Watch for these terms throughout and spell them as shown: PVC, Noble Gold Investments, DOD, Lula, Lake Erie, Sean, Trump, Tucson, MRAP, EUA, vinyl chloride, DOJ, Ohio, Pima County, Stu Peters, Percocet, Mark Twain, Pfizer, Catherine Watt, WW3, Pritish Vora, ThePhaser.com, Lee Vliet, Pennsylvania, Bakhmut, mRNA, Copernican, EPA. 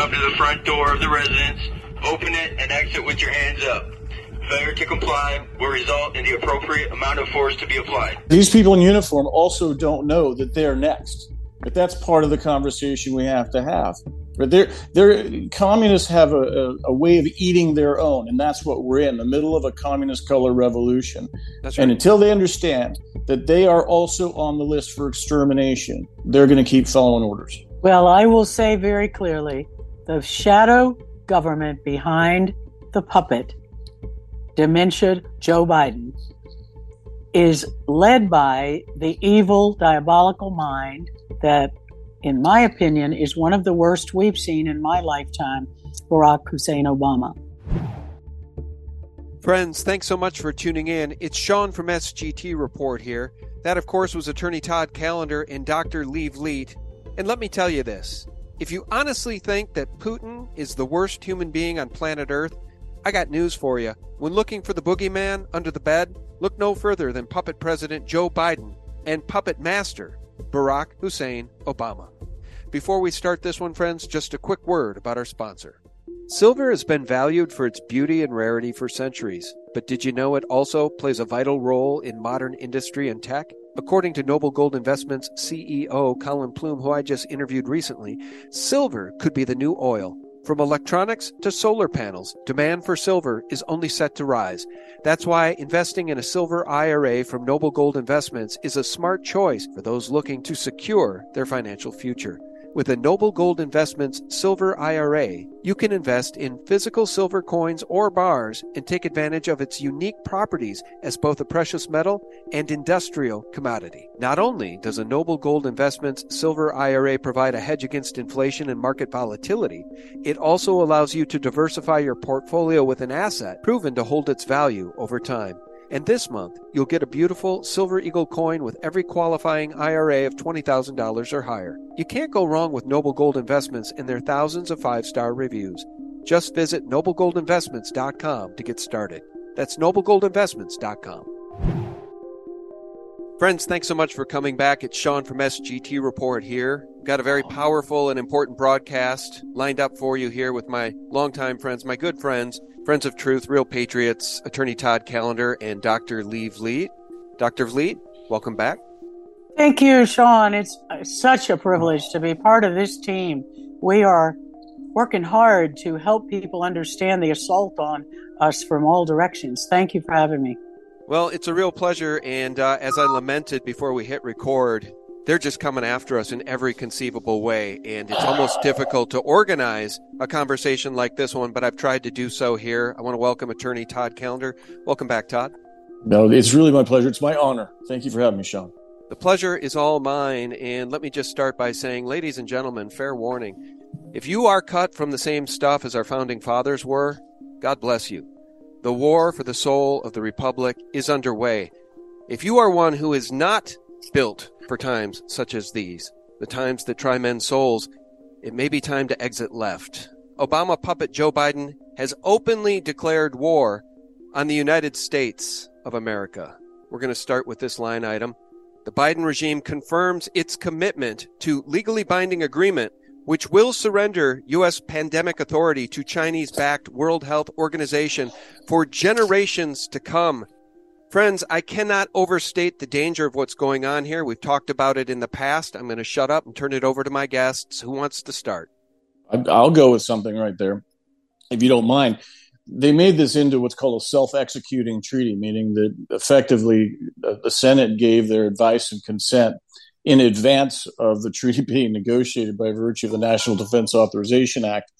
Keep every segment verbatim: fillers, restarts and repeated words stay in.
up to the front door of the residence, open it, and exit with your hands up. Failure to comply will result in the appropriate amount of force to be applied. These people in uniform also don't know that they're next. But that's part of the conversation we have to have. But they're, they're, communists have a, a, a way of eating their own, and that's what we're in, the middle of a communist color revolution. That's right. And until they understand that they are also on the list for extermination, they're going to keep following orders. Well, I will say very clearly, the shadow government behind the puppet, dementia Joe Biden, is led by the evil, diabolical mind that, in my opinion, is one of the worst we've seen in my lifetime, Barack Hussein Obama. Friends, thanks so much for tuning in. It's Sean from S G T Report here. That, of course, was Attorney Todd Callender and Doctor Lee Vliet. And let me tell you this. If you honestly think that Putin is the worst human being on planet Earth, I got news for you. When looking for the boogeyman under the bed, look no further than puppet President Joe Biden and puppet master Barack Hussein Obama. Before we start this one, friends, just a quick word about our sponsor. Silver has been valued for its beauty and rarity for centuries, but did you know it also plays a vital role in modern industry and tech? According to Noble Gold Investments C E O Colin Plume, who I just interviewed recently, silver could be the new oil. From electronics to solar panels, demand for silver is only set to rise. That's why investing in a silver I R A from Noble Gold Investments is a smart choice for those looking to secure their financial future. With a Noble Gold Investments Silver I R A, you can invest in physical silver coins or bars and take advantage of its unique properties as both a precious metal and industrial commodity. Not only does a Noble Gold Investments Silver I R A provide a hedge against inflation and market volatility, it also allows you to diversify your portfolio with an asset proven to hold its value over time. And this month, you'll get a beautiful Silver Eagle coin with every qualifying I R A of twenty thousand dollars or higher. You can't go wrong with Noble Gold Investments and their thousands of five-star reviews. Just visit noble gold investments dot com to get started. That's noble gold investments dot com. Friends, thanks so much for coming back. It's Sean from S G T Report here. We've got a very powerful and important broadcast lined up for you here with my longtime friends, my good friends, Friends of Truth, Real Patriots, Attorney Todd Callender, and Doctor Lee Vliet. Doctor Vliet, welcome back. Thank you, Sean. It's such a privilege to be part of this team. We are working hard to help people understand the assault on us from all directions. Thank you for having me. Well, it's a real pleasure, and uh, as I lamented before we hit record, they're just coming after us in every conceivable way, and it's almost difficult to organize a conversation like this one, but I've tried to do so here. I want to welcome Attorney Todd Callender. Welcome back, Todd. No, it's really my pleasure. It's my honor. Thank you for having me, Sean. The pleasure is all mine, and let me just start by saying, ladies and gentlemen, fair warning. If you are cut from the same stuff as our founding fathers were, God bless you. The war for the soul of the Republic is underway. If you are one who is not built for times such as these, the times that try men's souls, it may be time to exit left. Obama puppet Joe Biden has openly declared war on the United States of America. We're going to start with this line item. The Biden regime confirms its commitment to legally binding agreement, which will surrender U S pandemic authority to Chinese-backed World Health Organization for generations to come. Friends, I cannot overstate the danger of what's going on here. We've talked about it in the past. I'm going to shut up and turn it over to my guests. Who wants to start? I'll go with something right there, if you don't mind. They made this into what's called a self-executing treaty, meaning that effectively the Senate gave their advice and consent in advance of the treaty being negotiated by virtue of the National Defense Authorization Act,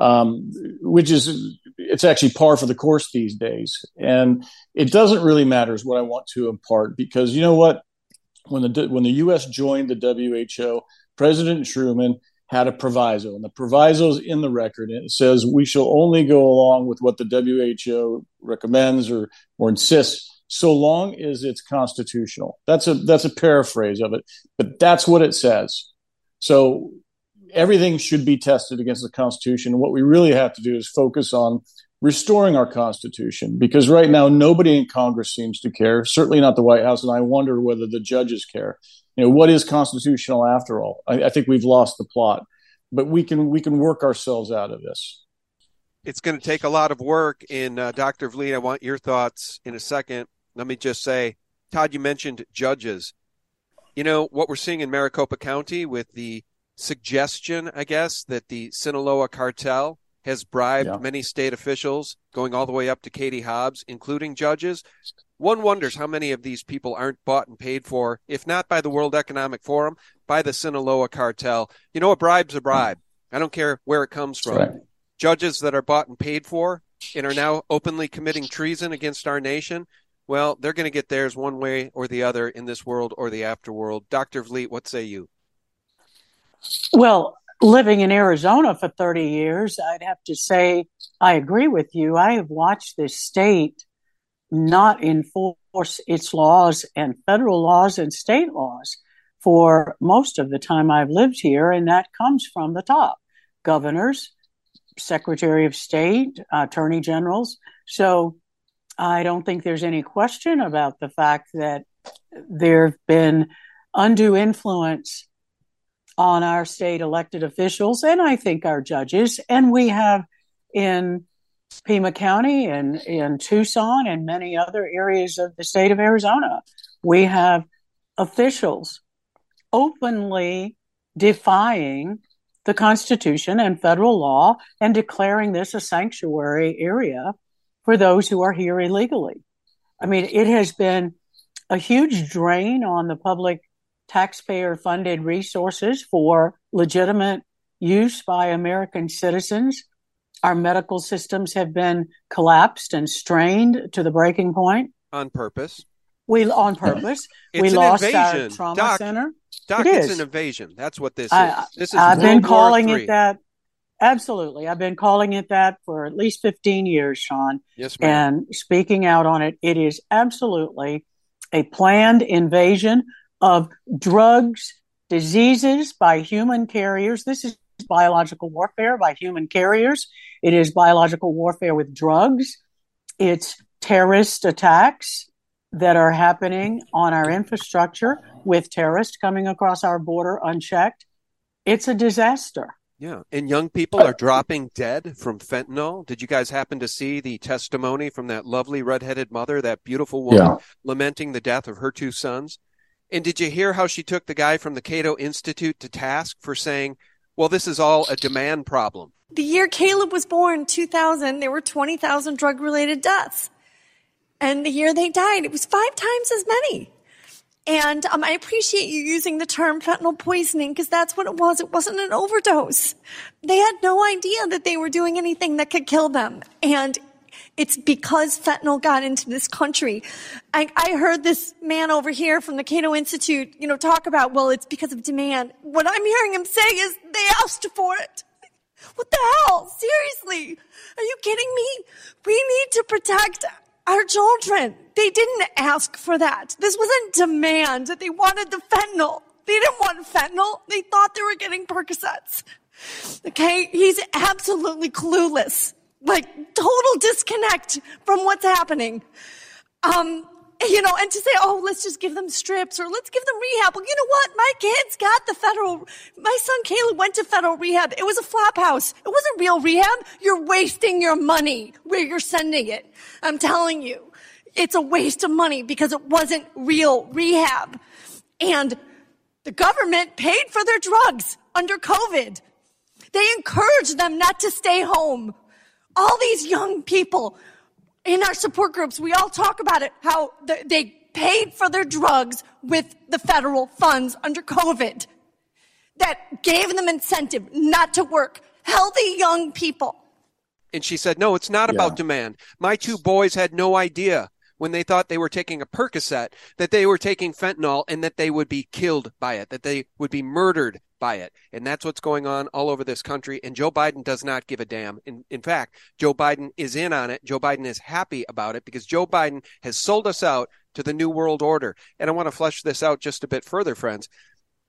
um, which is... it's actually par for the course these days. And it doesn't really matter is what I want to impart, because you know what? When the when the U S joined the W H O, President Truman had a proviso, and the proviso is in the record. And it says we shall only go along with what the W H O recommends or or insists, so long as it's constitutional. That's a that's a paraphrase of it, but that's what it says. So everything should be tested against the Constitution. What we really have to do is focus on restoring our Constitution, because right now nobody in Congress seems to care, certainly not the White House, and I wonder whether the judges care. You know, what is constitutional after all? I, I think we've lost the plot. but we can we can work ourselves out of this. It's going to take a lot of work. And uh, Doctor Vliet, I want your thoughts in a second. Let me just say, Todd, you mentioned judges. You know, what we're seeing in Maricopa County with the suggestion, I guess, that the Sinaloa cartel has bribed yeah. many state officials, going all the way up to Katie Hobbs, including judges. One wonders how many of these people aren't bought and paid for, if not by the World Economic Forum, by the Sinaloa cartel. You know, a bribe's a bribe. I don't care where it comes from. Right. Judges that are bought and paid for and are now openly committing treason against our nation, well, they're going to get theirs one way or the other in this world or the afterworld. Doctor Vliet, what say you? Well, living in Arizona for thirty years, I'd have to say I agree with you. I have watched this state not enforce its laws and federal laws and state laws for most of the time I've lived here. And that comes from the top: governors, Secretary of State, attorney generals. So I don't think there's any question about the fact that there have been undue influence on our state elected officials, and I think our judges. And we have in Pima County and in Tucson and many other areas of the state of Arizona, we have officials openly defying the Constitution and federal law and declaring this a sanctuary area for those who are here illegally. I mean, it has been a huge drain on the public taxpayer-funded resources for legitimate use by American citizens. Our medical systems have been collapsed and strained to the breaking point. On purpose. We on purpose. It's we lost invasion. Our trauma Doc, center. Doc, it it's is. an invasion. That's what this I, is. This is I've World been calling it that. Absolutely. I've been calling it that for at least fifteen years, Sean. Yes, ma'am. And speaking out on it, it is absolutely a planned invasion of drugs, diseases by human carriers. This is biological warfare by human carriers. It is biological warfare with drugs. It's terrorist attacks that are happening on our infrastructure with terrorists coming across our border unchecked. It's a disaster. Yeah. And young people are dropping dead from fentanyl. Did you guys happen to see the testimony from that lovely redheaded mother, that beautiful woman yeah. lamenting the death of her two sons? And did you hear how she took the guy from the Cato Institute to task for saying, well, this is all a demand problem? The year Caleb was born, two thousand, there were twenty thousand drug-related deaths. And the year they died, it was five times as many. And um, I appreciate you using the term fentanyl poisoning, because that's what it was. It wasn't an overdose. They had no idea that they were doing anything that could kill them. And it's because fentanyl got into this country. I, I heard this man over here from the Cato Institute, you know, talk about, well, it's because of demand. What I'm hearing him say is they asked for it. What the hell? Seriously? Are you kidding me? We need to protect our children. They didn't ask for that. This wasn't demand that they wanted the fentanyl. They didn't want fentanyl. They thought they were getting Percocets. Okay? He's absolutely clueless. Like, total disconnect from what's happening. Um, you know, and to say, oh, let's just give them strips or let's give them rehab. Well, you know what? My kids got the federal, my son Caleb went to federal rehab. It was a flop house. It wasn't real rehab. You're wasting your money where you're sending it. I'm telling you, it's a waste of money because it wasn't real rehab. And the government paid for their drugs under COVID. They encouraged them not to stay home. All these young people in our support groups, we all talk about it, how they paid for their drugs with the federal funds under COVID. That gave them incentive not to work. Healthy young people. And she said, no, it's not yeah. about demand. My two boys had no idea when they thought they were taking a Percocet that they were taking fentanyl and that they would be killed by it, that they would be murdered by it. And that's what's going on all over this country. And Joe Biden does not give a damn. In, in fact, Joe Biden is in on it. Joe Biden is happy about it because Joe Biden has sold us out to the New World Order. And I want to flesh this out just a bit further, friends.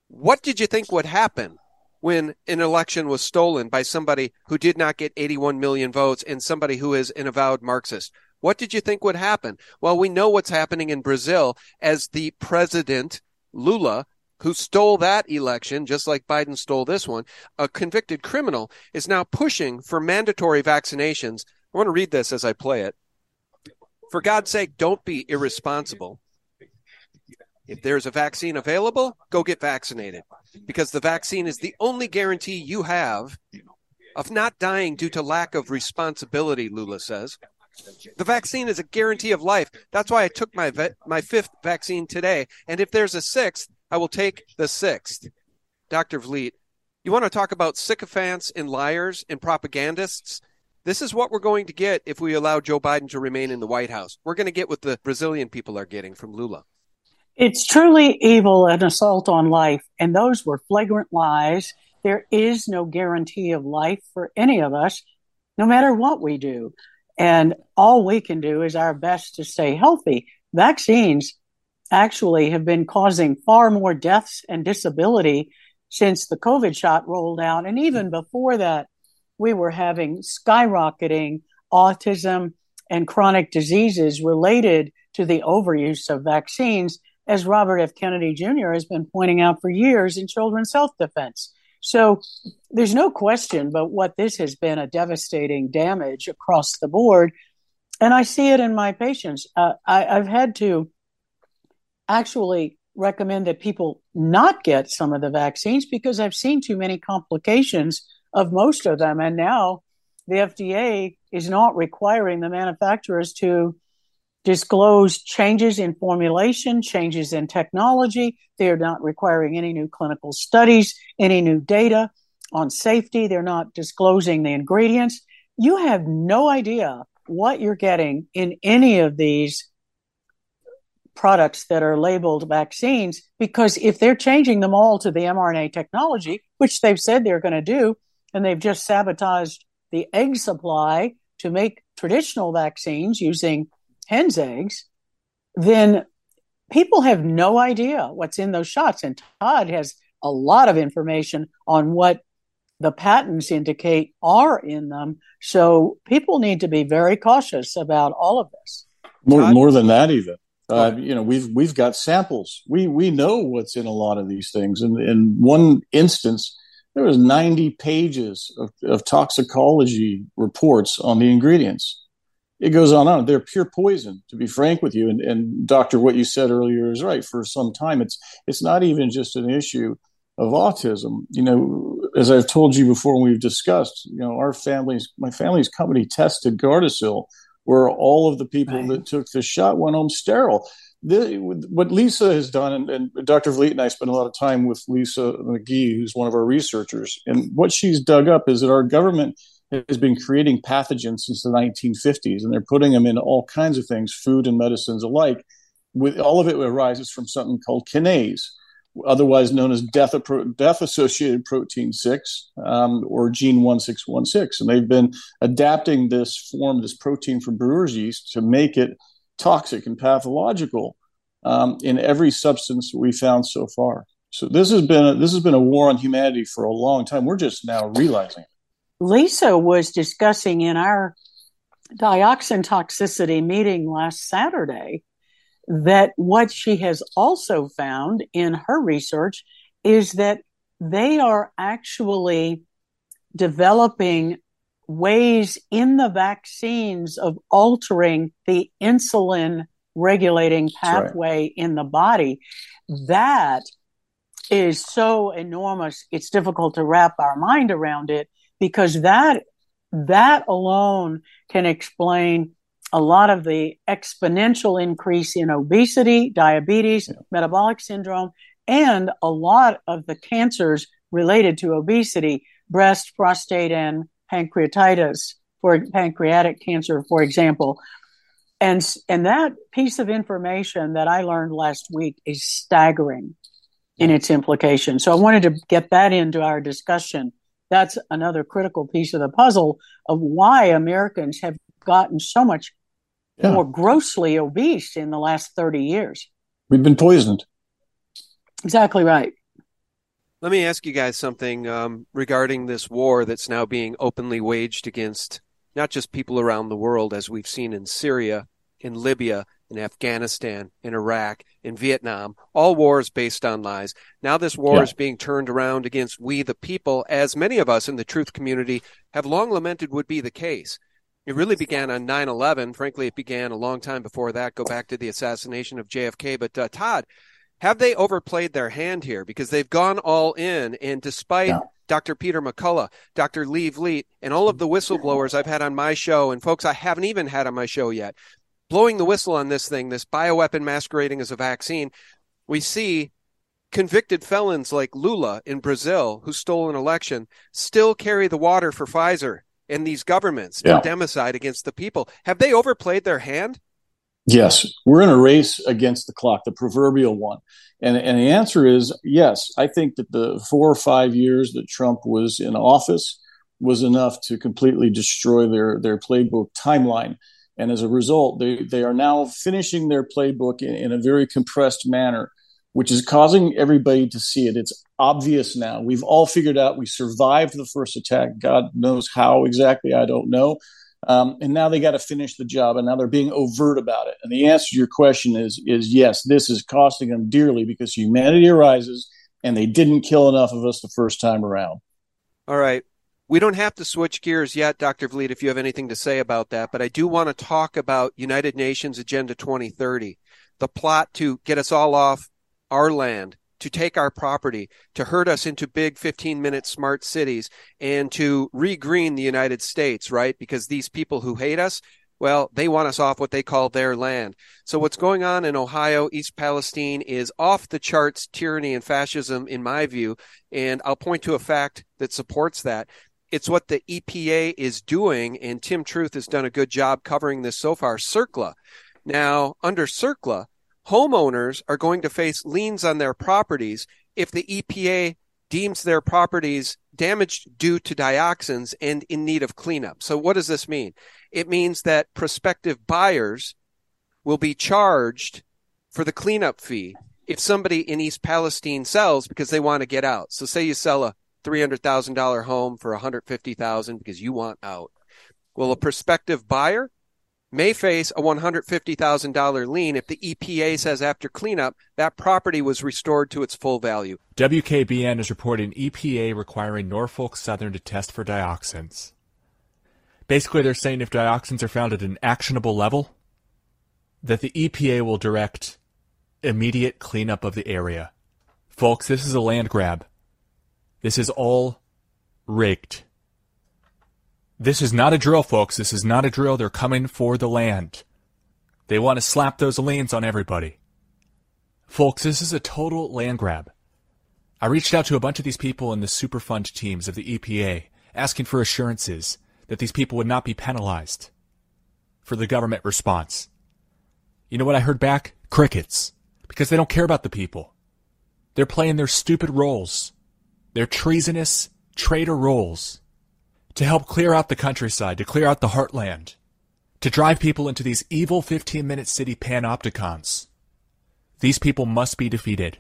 What did you think would happen when an election was stolen by somebody who did not get eighty-one million votes and somebody who is an avowed Marxist? What did you think would happen? Well, we know what's happening in Brazil as the president, Lula, who stole that election, just like Biden stole this one, a convicted criminal, is now pushing for mandatory vaccinations. I want to read this as I play it. For God's sake, don't be irresponsible. If there's a vaccine available, go get vaccinated, because the vaccine is the only guarantee you have of not dying due to lack of responsibility, Lula says. The vaccine is a guarantee of life. That's why I took my ve- my fifth vaccine today. And if there's a sixth, I will take the sixth. Doctor Vliet, you want to talk about sycophants and liars and propagandists? This is what we're going to get if we allow Joe Biden to remain in the White House. We're going to get what the Brazilian people are getting from Lula. It's truly evil, an assault on life. And those were flagrant lies. There is no guarantee of life for any of us, no matter what we do. And all we can do is our best to stay healthy. Vaccines actually have been causing far more deaths and disability since the COVID shot rolled out. And even before that, we were having skyrocketing autism and chronic diseases related to the overuse of vaccines, as Robert F. Kennedy Junior has been pointing out for years in children's self-defense. So there's no question but what this has been a devastating damage across the board. And I see it in my patients. Uh, I, I've had to actually recommend that people not get some of the vaccines because I've seen too many complications of most of them. And now the F D A is not requiring the manufacturers to disclose changes in formulation, changes in technology. They are not requiring any new clinical studies, any new data on safety. They're not disclosing the ingredients. You have no idea what you're getting in any of these products that are labeled vaccines, because if they're changing them all to the mRNA technology, which they've said they're going to do, and they've just sabotaged the egg supply to make traditional vaccines using hen's eggs, then people have no idea what's in those shots. And Todd has a lot of information on what the patents indicate are in them. So people need to be very cautious about all of this. More, Todd, more than that, even. Uh, you know, we've we've got samples. We we know what's in a lot of these things. And in one instance, there was ninety pages of, of toxicology reports on the ingredients. It goes on and on. They're pure poison, to be frank with you. And, and Doctor, what you said earlier is right. For some time, it's it's not even just an issue of autism. You know, as I've told you before, and we've discussed, you know, our family's, my family's company tested Gardasil, where all of the people right. that took the shot went home sterile. The, what Lisa has done, and, and Doctor Vliet and I spent a lot of time with Lisa McGee, who's one of our researchers, and what she's dug up is that our government has been creating pathogens since the nineteen fifties, and they're putting them in all kinds of things, food and medicines alike. With all of it arises from something called kinase, otherwise known as death, death-associated protein six, um, or gene one six one six. And they've been adapting this form, this protein from brewer's yeast, to make it toxic and pathological um, in every substance we found so far. So this has been a, this has been a war on humanity for a long time. We're just now realizing it. Lisa was discussing in our dioxin toxicity meeting last Saturday that what she has also found in her research is that they are actually developing ways in the vaccines of altering the insulin regulating pathway right. in the body. That is so enormous, it's difficult to wrap our mind around it, because that that alone can explain a lot of the exponential increase in obesity, diabetes, yeah. metabolic syndrome, and a lot of the cancers related to obesity, breast, prostate, and pancreatitis, for pancreatic cancer, for example. And, and that piece of information that I learned last week is staggering yeah. in its implications. So I wanted to get that into our discussion. That's another critical piece of the puzzle of why Americans have gotten so much yeah. more grossly obese in the last thirty years. We've been poisoned. Exactly right. Let me ask you guys something um, regarding this war that's now being openly waged against not just people around the world, as we've seen in Syria, in Libya, in Afghanistan, in Iraq, in Vietnam, all wars based on lies. Now this war yeah. is being turned around against we, the people, as many of us in the truth community have long lamented would be the case. It really began on nine eleven. Frankly, it began a long time before that. Go back to the assassination of J F K. But uh, Todd, have they overplayed their hand here? Because they've gone all in, and despite yeah. Doctor Peter McCullough, Doctor Lee Vliet, and all of the whistleblowers I've had on my show, and folks I haven't even had on my show yet, blowing the whistle on this thing, this bioweapon masquerading as a vaccine, we see convicted felons like Lula in Brazil, who stole an election, still carry the water for Pfizer and these governments yeah. to democide against the people. Have they overplayed their hand? Yes. We're in a race against the clock, the proverbial one. And, and the answer is yes. I think that the four or five years that Trump was in office was enough to completely destroy their, their playbook timeline. And as a result, they, they are now finishing their playbook in, in a very compressed manner, which is causing everybody to see it. It's obvious now. We've all figured out we survived the first attack. God knows how exactly, I don't know. Um, and now they got to finish the job, and now they're being overt about it. And the answer to your question is, is yes, this is costing them dearly because humanity arises, and they didn't kill enough of us the first time around. All right. We don't have to switch gears yet, Doctor Vliet, if you have anything to say about that, but I do want to talk about United Nations Agenda twenty thirty, the plot to get us all off our land, to take our property, to herd us into big fifteen-minute smart cities, and to regreen the United States, right? Because these people who hate us, well, they want us off what they call their land. So what's going on in Ohio, East Palestine, is off the charts tyranny and fascism, in my view, and I'll point to a fact that supports that. It's what the E P A is doing, and Tim Truth has done a good job covering this so far, CERCLA. Now, under CERCLA, homeowners are going to face liens on their properties if the E P A deems their properties damaged due to dioxins and in need of cleanup. So what does this mean? It means that prospective buyers will be charged for the cleanup fee if somebody in East Palestine sells because they want to get out. So say you sell a three hundred thousand dollars home for one hundred fifty thousand dollars because you want out. Well, a prospective buyer may face a one hundred fifty thousand dollars lien if the E P A says after cleanup that property was restored to its full value. W K B N is reporting E P A requiring Norfolk Southern to test for dioxins. Basically, they're saying if dioxins are found at an actionable level, that the E P A will direct immediate cleanup of the area. Folks, this is a land grab. This is all rigged. This is not a drill, folks. This is not a drill. They're coming for the land. They want to slap those liens on everybody. Folks, this is a total land grab. I reached out to a bunch of these people in the Superfund teams of the E P A, asking for assurances that these people would not be penalized for the government response. You know what I heard back? Crickets. Because they don't care about the people. They're playing their stupid roles. Their treasonous traitor roles to help clear out the countryside, to clear out the heartland, to drive people into these evil fifteen-minute city panopticons. These people must be defeated.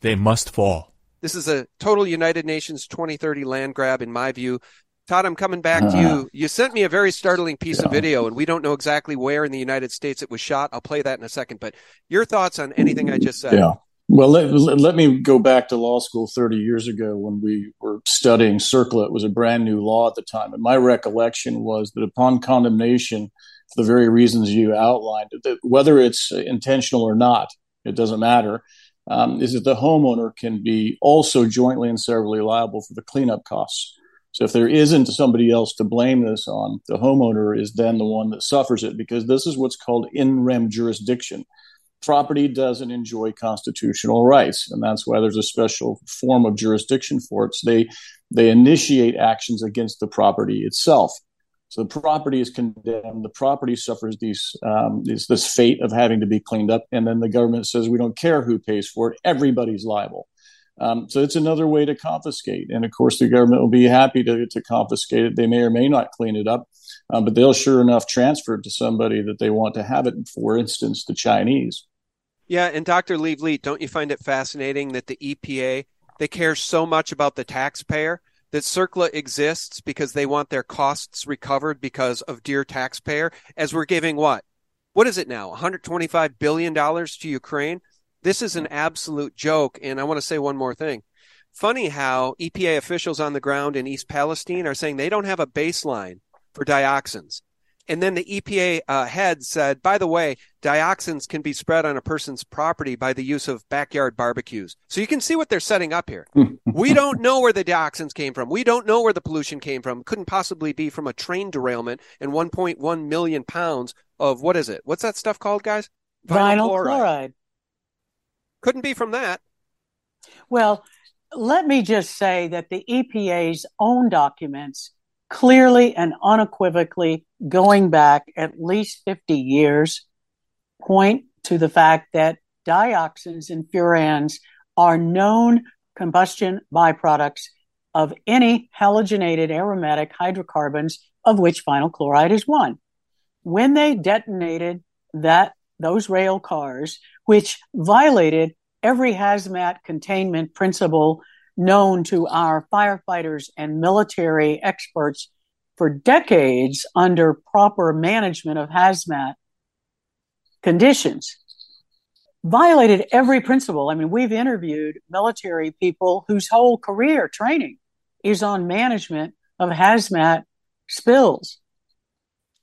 They must fall. This is a total United Nations twenty thirty land grab, in my view. Todd, I'm coming back uh, to you. You sent me a very startling piece yeah. of video, and we don't know exactly where in the United States it was shot. I'll play that in a second, but your thoughts on anything I just said? Yeah. Well, let, let me go back to law school thirty years ago when we were studying CERCLA. It was a brand new law at the time. And my recollection was that upon condemnation, for the very reasons you outlined, that whether it's intentional or not, it doesn't matter, um, is that the homeowner can be also jointly and severally liable for the cleanup costs. So if there isn't somebody else to blame this on, the homeowner is then the one that suffers it, because this is what's called in rem jurisdiction. Property doesn't enjoy constitutional rights, and that's why there's a special form of jurisdiction for it. So they they initiate actions against the property itself. So the property is condemned. The property suffers these um, this, this fate of having to be cleaned up, and then the government says we don't care who pays for it. Everybody's liable. Um, so it's another way to confiscate, and of course the government will be happy to, to confiscate it. They may or may not clean it up. Uh, but they'll sure enough transfer it to somebody that they want to have it, for instance, the Chinese. Yeah, and Doctor Lee Vliet, don't you find it fascinating that the E P A, they care so much about the taxpayer, that CERCLA exists because they want their costs recovered because of dear taxpayer, as we're giving what? what is it now, one hundred twenty-five billion dollars to Ukraine? This is an absolute joke. And I want to say one more thing. Funny how E P A officials on the ground in East Palestine are saying they don't have a baseline for dioxins. And then the E P A uh, head said, by the way, dioxins can be spread on a person's property by the use of backyard barbecues. So you can see what they're setting up here. We don't know where the dioxins came from. We don't know where the pollution came from. Couldn't possibly be from a train derailment and one point one million pounds of what is it? What's that stuff called, guys? Vinyl, vinyl chloride. chloride. Couldn't be from that. Well, let me just say that the E P A's own documents clearly and unequivocally, going back at least fifty years, point to the fact that dioxins and furans are known combustion byproducts of any halogenated aromatic hydrocarbons, of which vinyl chloride is one. When they detonated that those rail cars, which violated every hazmat containment principle known to our firefighters and military experts for decades under proper management of hazmat conditions, violated every principle. I mean, we've interviewed military people whose whole career training is on management of hazmat spills.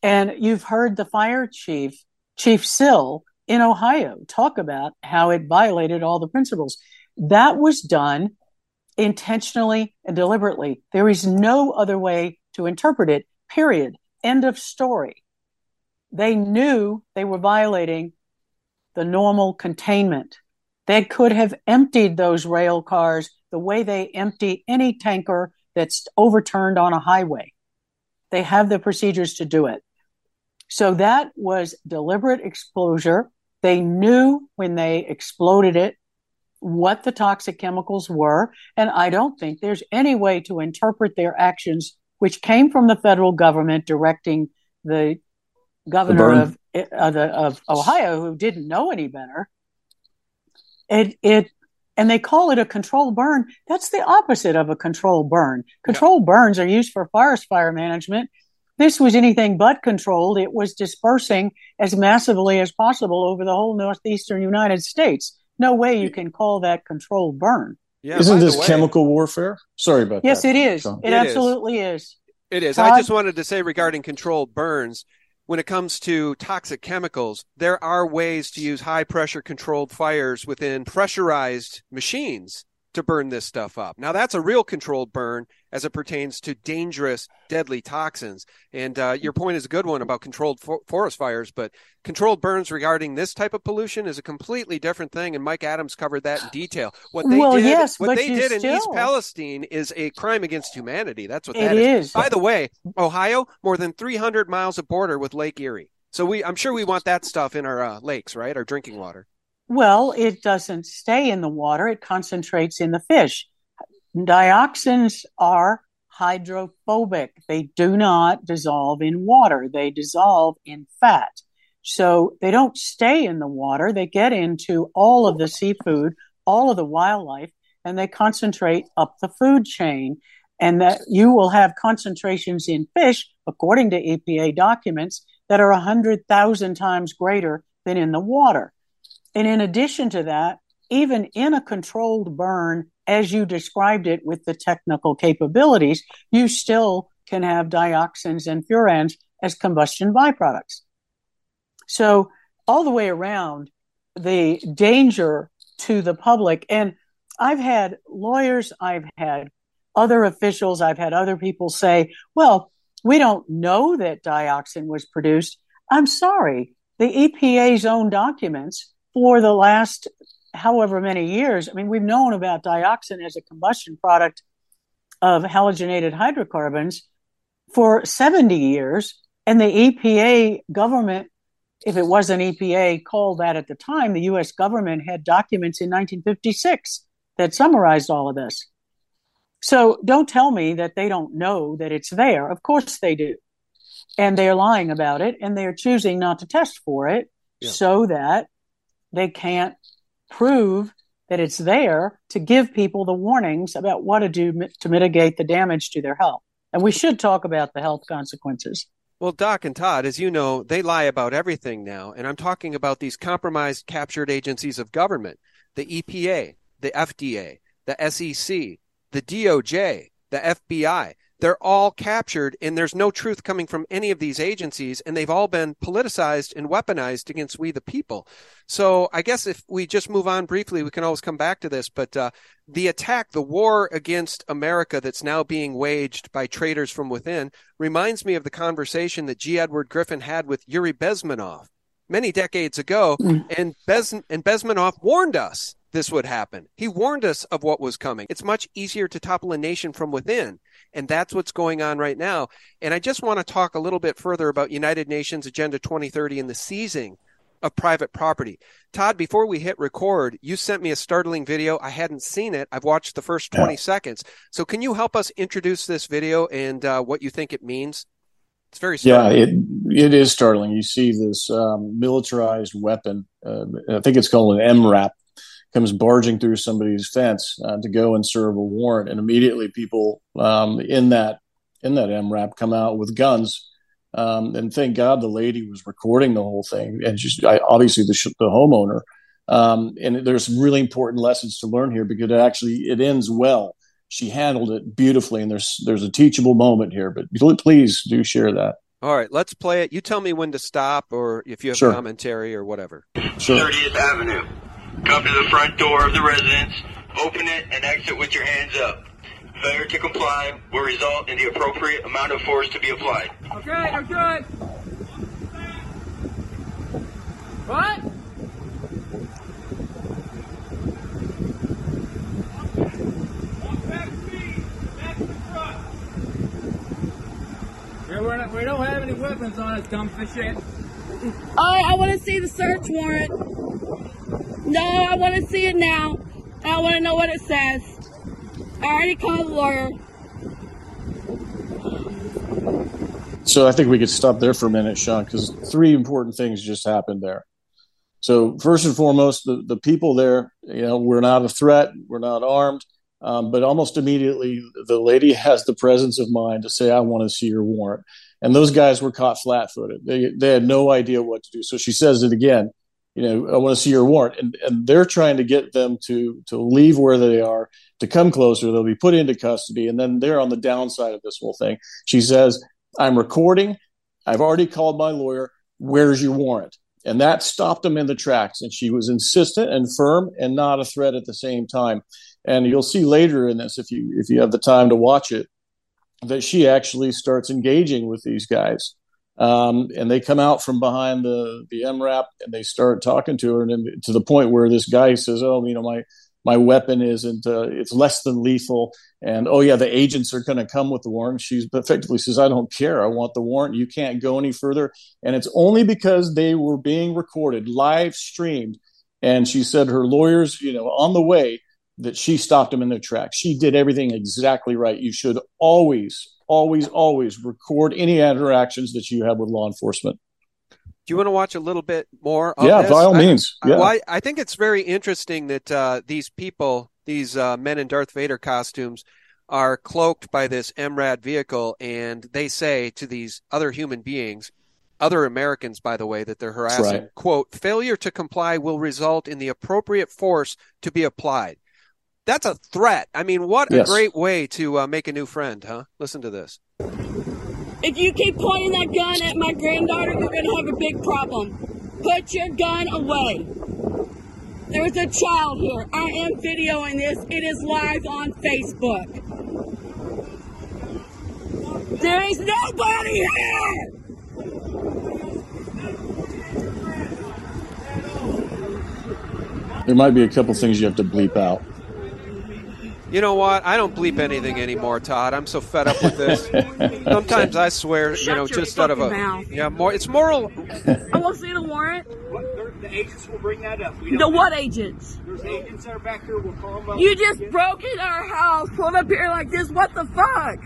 And you've heard the fire chief, Chief Sill in Ohio, talk about how it violated all the principles. That was done intentionally and deliberately. There is no other way to interpret it, period. End of story. They knew they were violating the normal containment. They could have emptied those rail cars the way they empty any tanker that's overturned on a highway. They have the procedures to do it. So that was deliberate exposure. They knew when they exploded it what the toxic chemicals were, and I don't think there's any way to interpret their actions, which came from the federal government directing the governor of, uh, the, of Ohio, who didn't know any better. It, it, and they call it a controlled burn. That's the opposite of a controlled burn. Controlled yeah. burns are used for forest fire management. This was anything but controlled. It was dispersing as massively as possible over the whole northeastern United States. No way you can call that controlled burn. Yeah, Isn't this way, chemical warfare? Sorry about yes, that. Yes, it is. Sean. It, it absolutely is. is. It is. Todd, I just wanted to say regarding controlled burns, when it comes to toxic chemicals, there are ways to use high-pressure controlled fires within pressurized machines to burn this stuff up. Now, that's a real controlled burn as it pertains to dangerous, deadly toxins. And uh, your point is a good one about controlled for- forest fires, but controlled burns regarding this type of pollution is a completely different thing. And Mike Adams covered that in detail. What they well, did, yes, what they did still... in East Palestine is a crime against humanity. That's what it that is. is. By the way, Ohio, more than three hundred miles of border with Lake Erie. So we, I'm sure we want that stuff in our uh, lakes, right? Our drinking water. Well, it doesn't stay in the water. It concentrates in the fish. Dioxins are hydrophobic. They do not dissolve in water. They dissolve in fat. So they don't stay in the water. They get into all of the seafood, all of the wildlife, and they concentrate up the food chain. And that you will have concentrations in fish, according to E P A documents, that are one hundred thousand times greater than in the water. And in addition to that, even in a controlled burn, as you described it with the technical capabilities, you still can have dioxins and furans as combustion byproducts. So all the way around, the danger to the public, and I've had lawyers, I've had other officials, I've had other people say, well, we don't know that dioxin was produced. I'm sorry, the E P A's own documents for the last however many years, I mean, we've known about dioxin as a combustion product of halogenated hydrocarbons for seventy years. And the E P A government, if it wasn't E P A, called that at the time, the U S government had documents in nineteen fifty-six that summarized all of this. So don't tell me that they don't know that it's there. Of course they do. And they're lying about it, and they're choosing not to test for it yeah. so that they can't prove that it's there to give people the warnings about what to do to mitigate the damage to their health. And we should talk about the health consequences. Well, Doc and Todd, as you know, they lie about everything now. And I'm talking about these compromised, captured agencies of government, the E P A, the F D A, the S E C, the D O J, the F B I. They're all captured, and there's no truth coming from any of these agencies, and they've all been politicized and weaponized against we the people. So I guess if we just move on briefly, we can always come back to this. But uh, the attack, the war against America that's now being waged by traitors from within reminds me of the conversation that G. Edward Griffin had with Yuri Bezmenov many decades ago, mm. and, Bez- and Bezmenov warned us this would happen. He warned us of what was coming. It's much easier to topple a nation from within. And that's what's going on right now. And I just want to talk a little bit further about United Nations Agenda twenty thirty and the seizing of private property. Todd, before we hit record, you sent me a startling video. I hadn't seen it. I've watched the first twenty yeah. seconds. So can you help us introduce this video and uh, what you think it means? It's very startling. Yeah, it, it is startling. You see this um, militarized weapon. Uh, I think it's called an M RAP. Comes barging through somebody's fence uh, to go and serve a warrant, and immediately people um, in that in that M RAP come out with guns. Um, and thank God the lady was recording the whole thing, and just I, obviously the, sh- the homeowner. Um, and there's some really important lessons to learn here because it actually it ends well. She handled it beautifully, and there's there's a teachable moment here. But please do share that. All right, let's play it. You tell me when to stop, or if you have sure. commentary or whatever. Sure. thirtieth Avenue. Come to the front door of the residence, open it, and exit with your hands up. Failure to comply will result in the appropriate amount of force to be applied. Okay, I'm good. What? Walk back to me. Back to the front. Yeah, we're not, we don't have any weapons on us, dumb shit. I, I want to see the search warrant. No, I want to see it now. I want to know what it says. I already called the lawyer. So I think we could stop there for a minute, Sean, because three important things just happened there. So first and foremost, the, the people there, you know, we're not a threat. We're not armed. Um, but almost immediately, the lady has the presence of mind to say, I want to see your warrant. And those guys were caught flat-footed. They, they had no idea what to do. So she says it again. You know, I want to see your warrant. And, and they're trying to get them to to leave where they are, to come closer. They'll be put into custody. And then they're on the downside of this whole thing. She says, I'm recording. I've already called my lawyer. Where's your warrant? And that stopped them in the tracks. And she was insistent and firm and not a threat at the same time. And you'll see later in this, if you if you have the time to watch it, that she actually starts engaging with these guys. Um, and they come out from behind the, the M RAP and they start talking to her, and then to the point where this guy says, oh, you know, my, my weapon isn't, uh, it's less than lethal. And, oh yeah, the agents are going to come with the warrant. She effectively says, I don't care. I want the warrant. You can't go any further. And it's only because they were being recorded, live streamed. And she said her lawyers, you know, on the way, that she stopped them in their tracks. She did everything exactly right. You should always, always, always record any interactions that you have with law enforcement. Do you want to watch a little bit more of yeah, this? Yeah, by all I, means. Yeah. I, well, I, I think it's very interesting that uh, these people, these uh, men in Darth Vader costumes, are cloaked by this M RAD vehicle, and they say to these other human beings, other Americans, by the way, that they're harassing, right. quote, failure to comply will result in the appropriate force to be applied. That's a threat. I mean, what yes. a great way to uh, make a new friend, huh? Listen to this. If you keep pointing that gun at my granddaughter, you're going to have a big problem. Put your gun away. There's a child here. I am videoing this. It is live on Facebook. There is nobody here. There might be a couple things you have to bleep out. You know what? I don't bleep anything anymore, Todd. I'm so fed up with this. Sometimes I swear, Shut you know, just out of a mouth. yeah, more. It's moral. I won't see the warrant. What, the agents will bring that up. The what agents? There's agents that are back here. We'll call them up. You just again. broke in our house, pulled up here like this. What the fuck?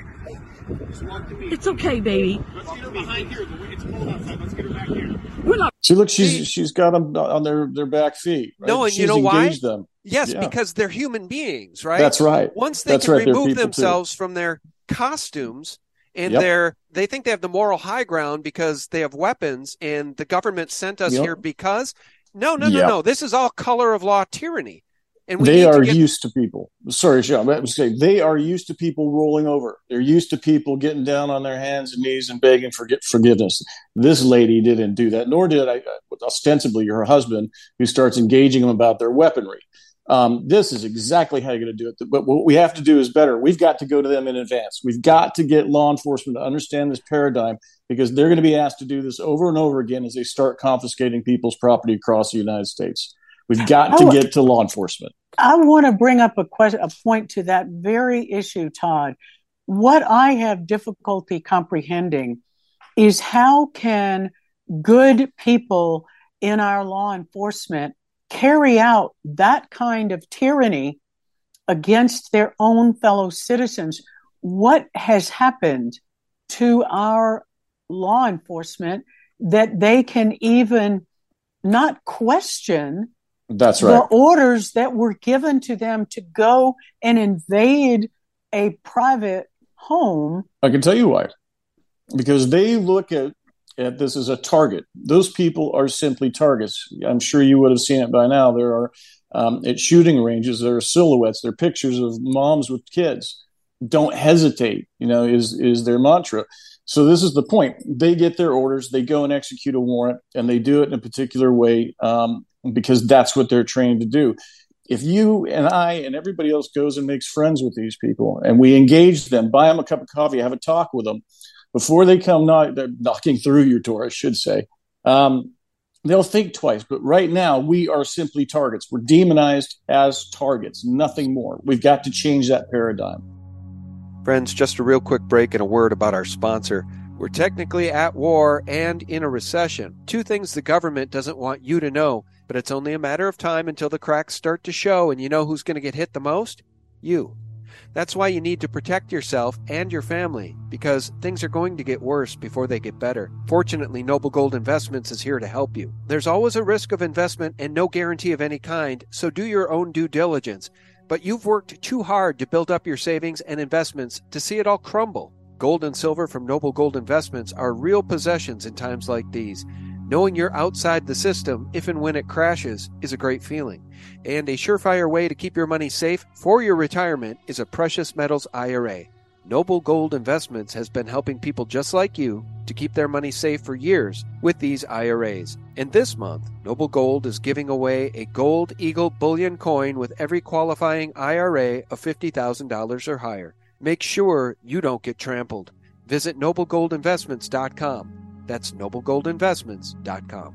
Just walk to me. It's okay, baby. Let's get her behind here. It's cold outside. Let's get her back here. We're not. See, look, she's she's got them on their, their back feet. Right? No, and she's you know why? Them. Yes, yeah. Because they're human beings, right? That's right. Once they That's can right. remove themselves too. from their costumes And yep. they're they think they have the moral high ground because they have weapons and the government sent us yep. here because no, no, no, yep. no. This is all color of law tyranny. And we they are to get- used to people. Sorry, Sean, that was saying they are used to people rolling over. They're used to people getting down on their hands and knees and begging for forgiveness. This lady didn't do that, nor did I, ostensibly her husband, who starts engaging them about their weaponry. Um, this is exactly how you're going to do it. But what we have to do is better. We've got to go to them in advance. We've got to get law enforcement to understand this paradigm, because they're going to be asked to do this over and over again as they start confiscating people's property across the United States. We've got to get to law enforcement. I want to bring up a, question, a point to that very issue, Todd. What I have difficulty comprehending is how can good people in our law enforcement carry out that kind of tyranny against their own fellow citizens? What has happened to our law enforcement that they can even not question That's right. the orders that were given to them to go and invade a private home? I can tell you why. Because they look at, at this as a target. Those people are simply targets. I'm sure you would have seen it by now. There are, um, at shooting ranges, there are silhouettes, there are pictures of moms with kids. Don't hesitate, you know, is, is their mantra. So this is the point. They get their orders, they go and execute a warrant, and they do it in a particular way, um, because that's what they're trained to do. If you and I and everybody else goes and makes friends with these people and we engage them, buy them a cup of coffee, have a talk with them before they come knock, they're knocking through your door, I should say, um, they'll think twice. But right now we are simply targets. We're demonized as targets, nothing more. We've got to change that paradigm. Friends, just a real quick break and a word about our sponsor. We're technically at war and in a recession. Two things the government doesn't want you to know. But it's only a matter of time until the cracks start to show, and you know who's going to get hit the most? You. That's why you need to protect yourself and your family, because things are going to get worse before they get better. Fortunately, Noble Gold Investments is here to help you. There's always a risk of investment and no guarantee of any kind, so do your own due diligence. But you've worked too hard to build up your savings and investments to see it all crumble. Gold and silver from Noble Gold Investments are real possessions in times like these. Knowing you're outside the system, if and when it crashes, is a great feeling. And a surefire way to keep your money safe for your retirement is a precious metals I R A. Noble Gold Investments has been helping people just like you to keep their money safe for years with these I R As. And this month, Noble Gold is giving away a Gold Eagle bullion coin with every qualifying I R A of fifty thousand dollars or higher. Make sure you don't get trampled. Visit noble gold investments dot com. That's noble gold investments dot com.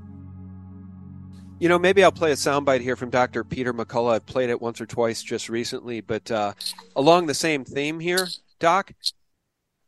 You know, maybe I'll play a soundbite here from Doctor Peter McCullough. I've played it once or twice just recently, but uh, along the same theme here, Doc,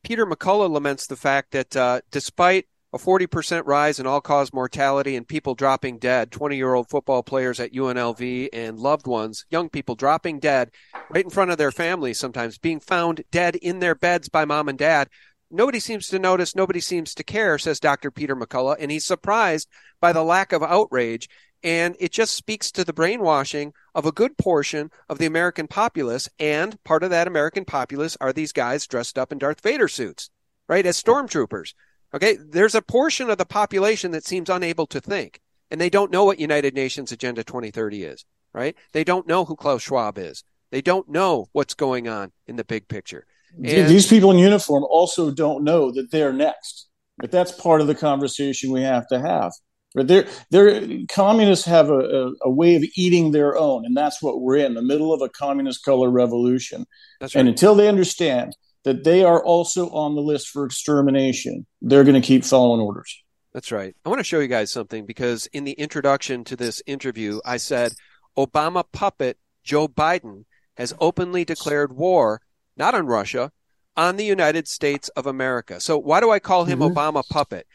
Peter McCullough laments the fact that uh, despite a forty percent rise in all-cause mortality and people dropping dead, twenty-year-old football players at U N L V and loved ones, young people dropping dead right in front of their families sometimes, being found dead in their beds by mom and dad, nobody seems to notice, nobody seems to care, says Doctor Peter McCullough, and he's surprised by the lack of outrage, and it just speaks to the brainwashing of a good portion of the American populace, and part of that American populace are these guys dressed up in Darth Vader suits, right, as stormtroopers. Okay, there's a portion of the population that seems unable to think, and they don't know what United Nations Agenda twenty thirty is, right? They don't know who Klaus Schwab is. They don't know what's going on in the big picture. And these people in uniform also don't know that they're next. But that's part of the conversation we have to have. They're, they're, communists have a, a, a way of eating their own, and that's what we're in, the middle of a communist color revolution. That's right. And until they understand that they are also on the list for extermination, they're going to keep following orders. That's right. I want to show you guys something, because in the introduction to this interview, I said, Obama puppet Joe Biden has openly declared war not on Russia, on the United States of America. So why do I call him mm-hmm. Obama puppet?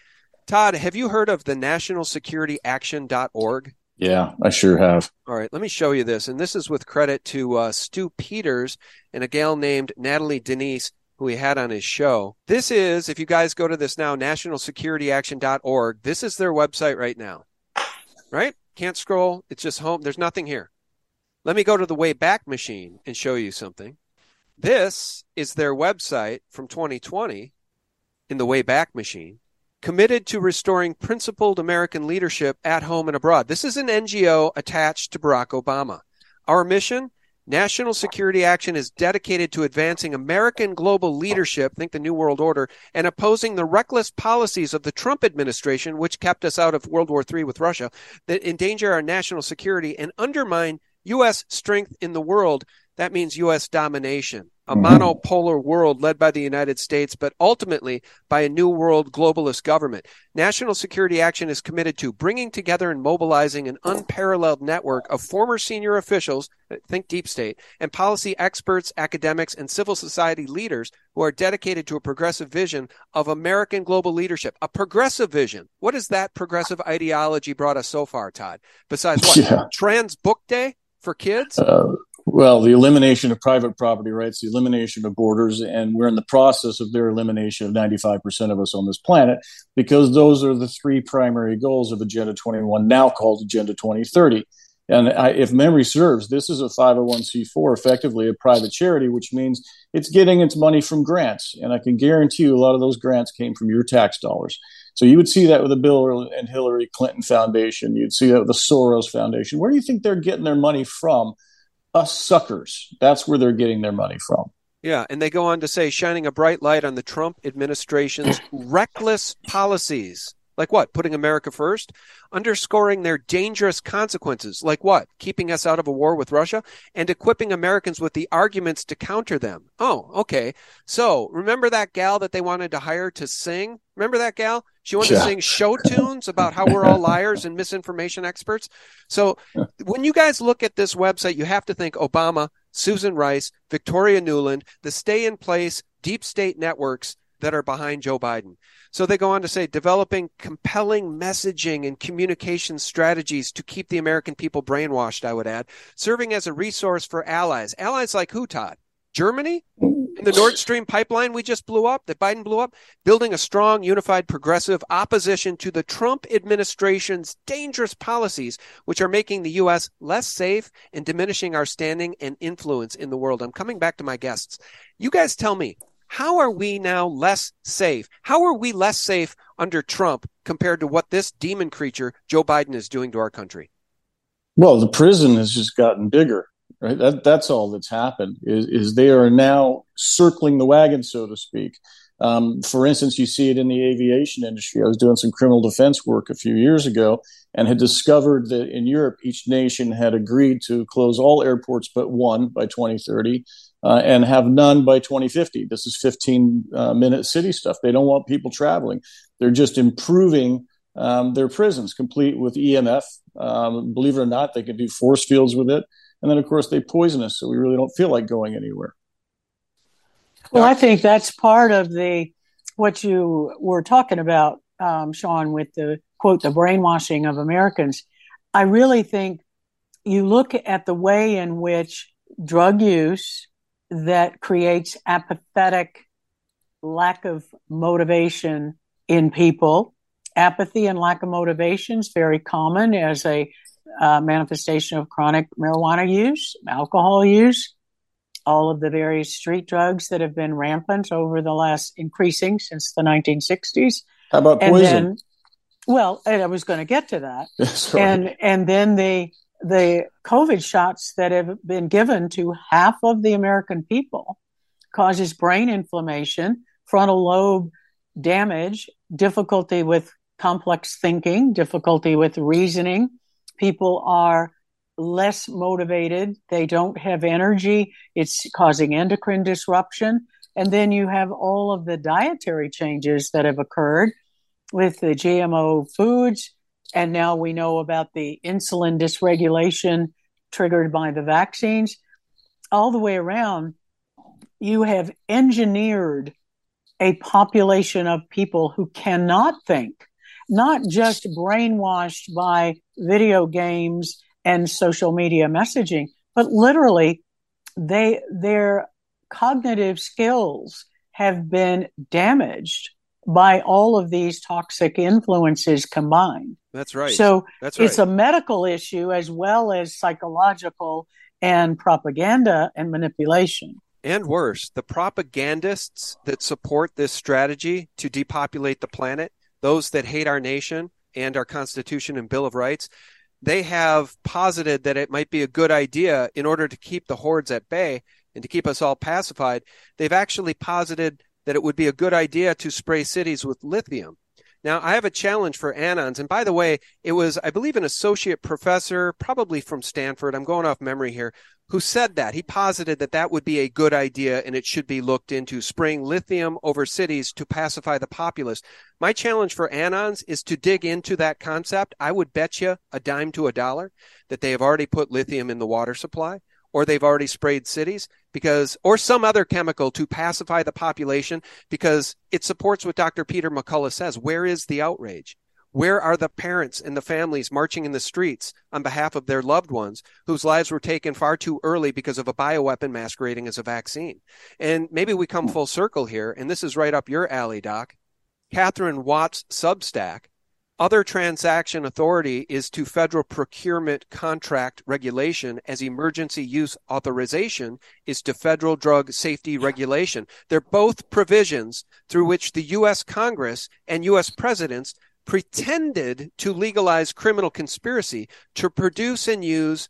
Todd, have you heard of the national security action dot org? Yeah, I sure have. All right, let me show you this. And this is with credit to uh, Stu Peters and a gal named Natalie Denise, who he had on his show. This is, if you guys go to this now, national security action dot org, this is their website right now, right? Can't scroll. It's just home. There's nothing here. Let me go to the Wayback Machine and show you something. This is their website from twenty twenty, in the Wayback Machine, committed to restoring principled American leadership at home and abroad. This is an N G O attached to Barack Obama. Our mission, National Security Action, is dedicated to advancing American global leadership, think the New World Order, and opposing the reckless policies of the Trump administration, which kept us out of World War Three with Russia, that endanger our national security and undermine U S strength in the world. That means U S domination, a monopolar world led by the United States, but ultimately by a new world globalist government. National Security Action is committed to bringing together and mobilizing an unparalleled network of former senior officials, think deep state, and policy experts, academics, and civil society leaders who are dedicated to a progressive vision of American global leadership. A progressive vision. What has that progressive ideology brought us so far, Todd? Besides what? Yeah. Trans Book Day for kids? Uh- Well, the elimination of private property rights, the elimination of borders, and we're in the process of their elimination of ninety-five percent of us on this planet, because those are the three primary goals of Agenda twenty-one, now called Agenda twenty thirty. And I, if memory serves, this is a five oh one c four, effectively a private charity, which means it's getting its money from grants. And I can guarantee you a lot of those grants came from your tax dollars. So you would see that with the Bill and Hillary Clinton Foundation. You'd see that with the Soros Foundation. Where do you think they're getting their money from? Us suckers. That's where they're getting their money from. Yeah. And they go on to say, shining a bright light on the Trump administration's reckless policies. Like what? Putting America first? Underscoring their dangerous consequences. Like what? Keeping us out of a war with Russia? And equipping Americans with the arguments to counter them. Oh, okay. So remember that gal that they wanted to hire to sing? Remember that gal? She wanted yeah. to sing show tunes about how we're all liars and misinformation experts. So when you guys look at this website, you have to think Obama, Susan Rice, Victoria Nuland, the stay-in-place deep state networks that are behind Joe Biden. So they go on to say, developing compelling messaging and communication strategies to keep the American people brainwashed, I would add, serving as a resource for allies. Allies like who, Todd? Germany? The Nord Stream pipeline we just blew up, that Biden blew up, building a strong, unified, progressive opposition to the Trump administration's dangerous policies, which are making the U S less safe and diminishing our standing and influence in the world. I'm coming back to my guests. You guys tell me, how are we now less safe? How are we less safe under Trump compared to what this demon creature, Joe Biden, is doing to our country? Well, the prison has just gotten bigger. Right, that, that's all that's happened is, is they are now circling the wagon, so to speak. Um, for instance, you see it in the aviation industry. I was doing some criminal defense work a few years ago and had discovered that in Europe, each nation had agreed to close all airports but one by twenty thirty uh, and have none by twenty fifty. This is fifteen-minute uh, city stuff. They don't want people traveling. They're just improving um, their prisons, complete with E M F. Um, believe it or not, they can do force fields with it. And then, of course, they poison us, so we really don't feel like going anywhere. Well, I think that's part of the what you were talking about, um, Sean, with the, quote, the brainwashing of Americans. I really think you look at the way in which drug use that creates apathetic lack of motivation in people. Apathy and lack of motivation is very common as a Uh, manifestation of chronic marijuana use, alcohol use, all of the various street drugs that have been rampant over the last, increasing since the nineteen sixties. How about poison? And then, well, and I was going to get to that. and and then the the COVID shots that have been given to half of the American people causes brain inflammation, frontal lobe damage, difficulty with complex thinking, difficulty with reasoning. People are less motivated. They don't have energy. It's causing endocrine disruption. And then you have all of the dietary changes that have occurred with the G M O foods. And now we know about the insulin dysregulation triggered by the vaccines. All the way around, you have engineered a population of people who cannot think, not just brainwashed by video games and social media messaging, but literally they their cognitive skills have been damaged by all of these toxic influences combined. That's right. So That's right. It's a medical issue as well as psychological and propaganda and manipulation. and worse, the propagandists that support this strategy to depopulate the planet, those that hate our nation and our Constitution and Bill of Rights, they have posited that it might be a good idea in order to keep the hordes at bay and to keep us all pacified. They've actually posited that it would be a good idea to spray cities with lithium. Now, I have a challenge for Anons. And by the way, it was, I believe, an associate professor, probably from Stanford, I'm going off memory here, who said that. He posited that that would be a good idea and it should be looked into, spraying lithium over cities to pacify the populace. My challenge for Anons is to dig into that concept. I would bet you a dime to a dollar that they have already put lithium in the water supply, or they've already sprayed cities, because, or some other chemical to pacify the population, because it supports what Doctor Peter McCullough says. Where is the outrage? Where are the parents and the families marching in the streets on behalf of their loved ones whose lives were taken far too early because of a bioweapon masquerading as a vaccine? And maybe we come full circle here, and this is right up your alley, Doc. Catherine Watt's Substack, Other Transaction Authority is to Federal Procurement Contract Regulation as Emergency Use Authorization is to Federal Drug Safety Regulation. They're both provisions through which the U S. Congress and U S presidents pretended to legalize criminal conspiracy to produce and use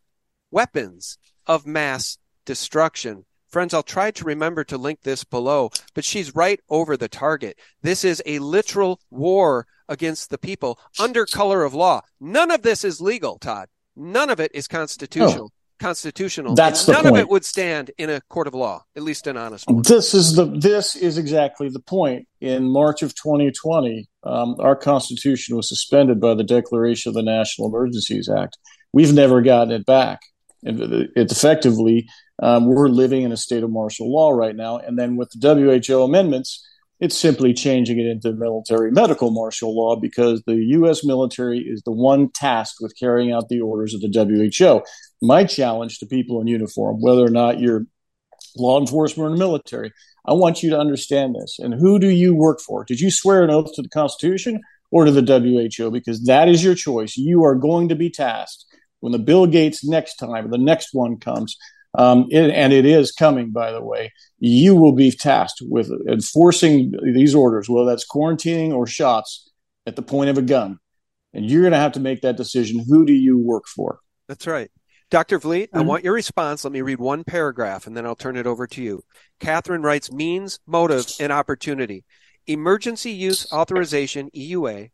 weapons of mass destruction. Friends, I'll try to remember to link this below, but she's right over the target. This is a literal war against the people under color of law. None of this is legal, Todd. None of it is constitutional. Oh, constitutional. That's the None point. Of it would stand in a court of law, at least an honest one. This is the this is exactly the point. In March of twenty twenty, um, our Constitution was suspended by the declaration of the National Emergencies Act. We've never gotten it back. It, it effectively. Um, we're living in a state of martial law right now. And then with the W H O amendments, it's simply changing it into military medical martial law, because the U S military is the one tasked with carrying out the orders of the W H O. My challenge to people in uniform, whether or not you're law enforcement or military, I want you to understand this. And who do you work for? Did you swear an oath to the Constitution or to the W H O? Because that is your choice. You are going to be tasked when the Bill Gates next time, or the next one comes. Um, it, and it is coming, by the way. You will be tasked with enforcing these orders, whether that's quarantining or shots at the point of a gun. And you're going to have to make that decision. Who do you work for? That's right. Doctor Vliet, mm-hmm. I want your response. Let me read one paragraph, and then I'll turn it over to you. Catherine writes, means, motive, and opportunity. Emergency use authorization, E U A,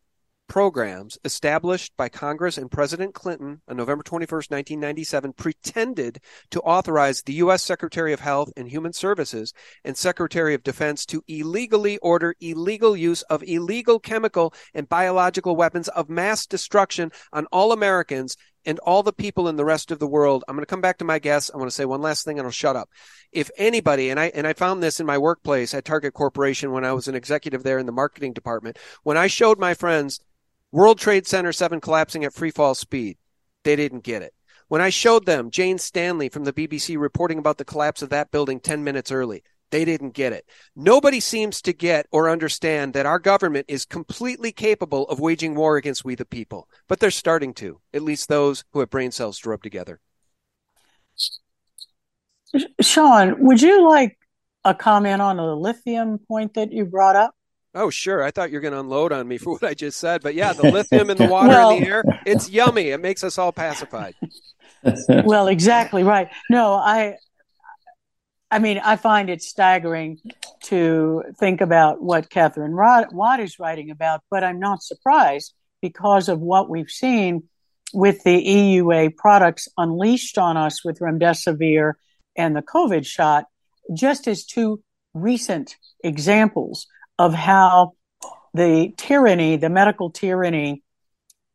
programs established by Congress and President Clinton on November twenty-first, nineteen ninety-seven, pretended to authorize the U S. Secretary of Health and Human Services and Secretary of Defense to illegally order illegal use of illegal chemical and biological weapons of mass destruction on all Americans and all the people in the rest of the world. I'm going to come back to my guests. I want to say one last thing and I'll shut up. If anybody, and I and I found this in my workplace at Target Corporation when I was an executive there in the marketing department, when I showed my friends World Trade Center seven collapsing at free fall speed, they didn't get it. When I showed them Jane Stanley from the B B C reporting about the collapse of that building ten minutes early, they didn't get it. Nobody seems to get or understand that our government is completely capable of waging war against we the people, but they're starting to, at least those who have brain cells to rub together. Sean, would you like a comment on the lithium point that you brought up? Oh, sure. I thought you were going to unload on me for what I just said. But yeah, the lithium in the water well, and the air, it's yummy. It makes us all pacified. Well, exactly right. No, I I mean, I find it staggering to think about what Catherine Watt is writing about, but I'm not surprised because of what we've seen with the E U A products unleashed on us with remdesivir and the COVID shot, just as two recent examples of how the tyranny, the medical tyranny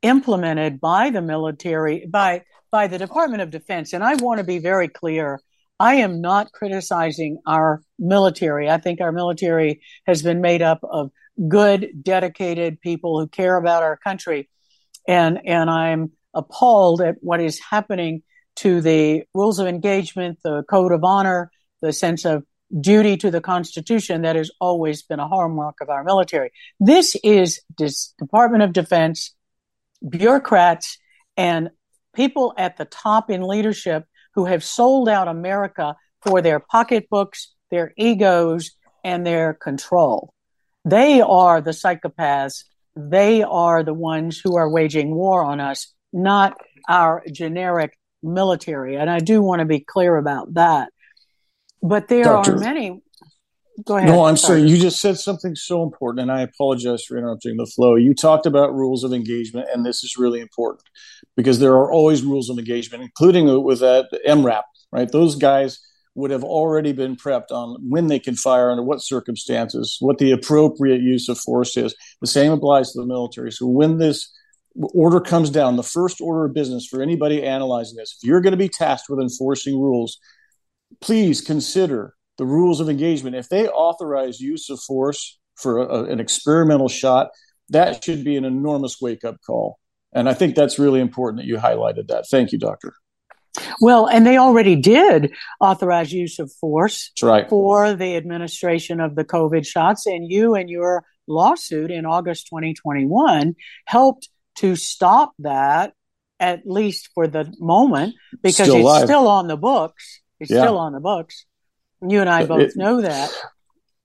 implemented by the military, by by the Department of Defense. And I want to be very clear, I am not criticizing our military. I think our military has been made up of good, dedicated people who care about our country. And, and I'm appalled at what is happening to the rules of engagement, the code of honor, the sense of duty to the Constitution that has always been a hallmark of our military. This is this Department of Defense, bureaucrats, and people at the top in leadership who have sold out America for their pocketbooks, their egos, and their control. They are the psychopaths. They are the ones who are waging war on us, not our generic military. And I do want to be clear about that. But there Doctor, are many. Go ahead. No, I'm sorry. sorry. You just said something so important, and I apologize for interrupting the flow. You talked about rules of engagement, and this is really important because there are always rules of engagement, including with that M RAP, right? Those guys would have already been prepped on when they can fire, under what circumstances, what the appropriate use of force is. The same applies to the military. So when this order comes down, the first order of business for anybody analyzing this, if you're going to be tasked with enforcing rules, please consider the rules of engagement. If they authorize use of force for a, an experimental shot, that should be an enormous wake-up call. And I think that's really important that you highlighted that. Thank you, Doctor. Well, and they already did authorize use of force That's right. for the administration of the COVID shots. And you and your lawsuit in August twenty twenty-one helped to stop that, at least for the moment, because still it's live. still on the books. It's yeah. still on the books. You and I both it, know that.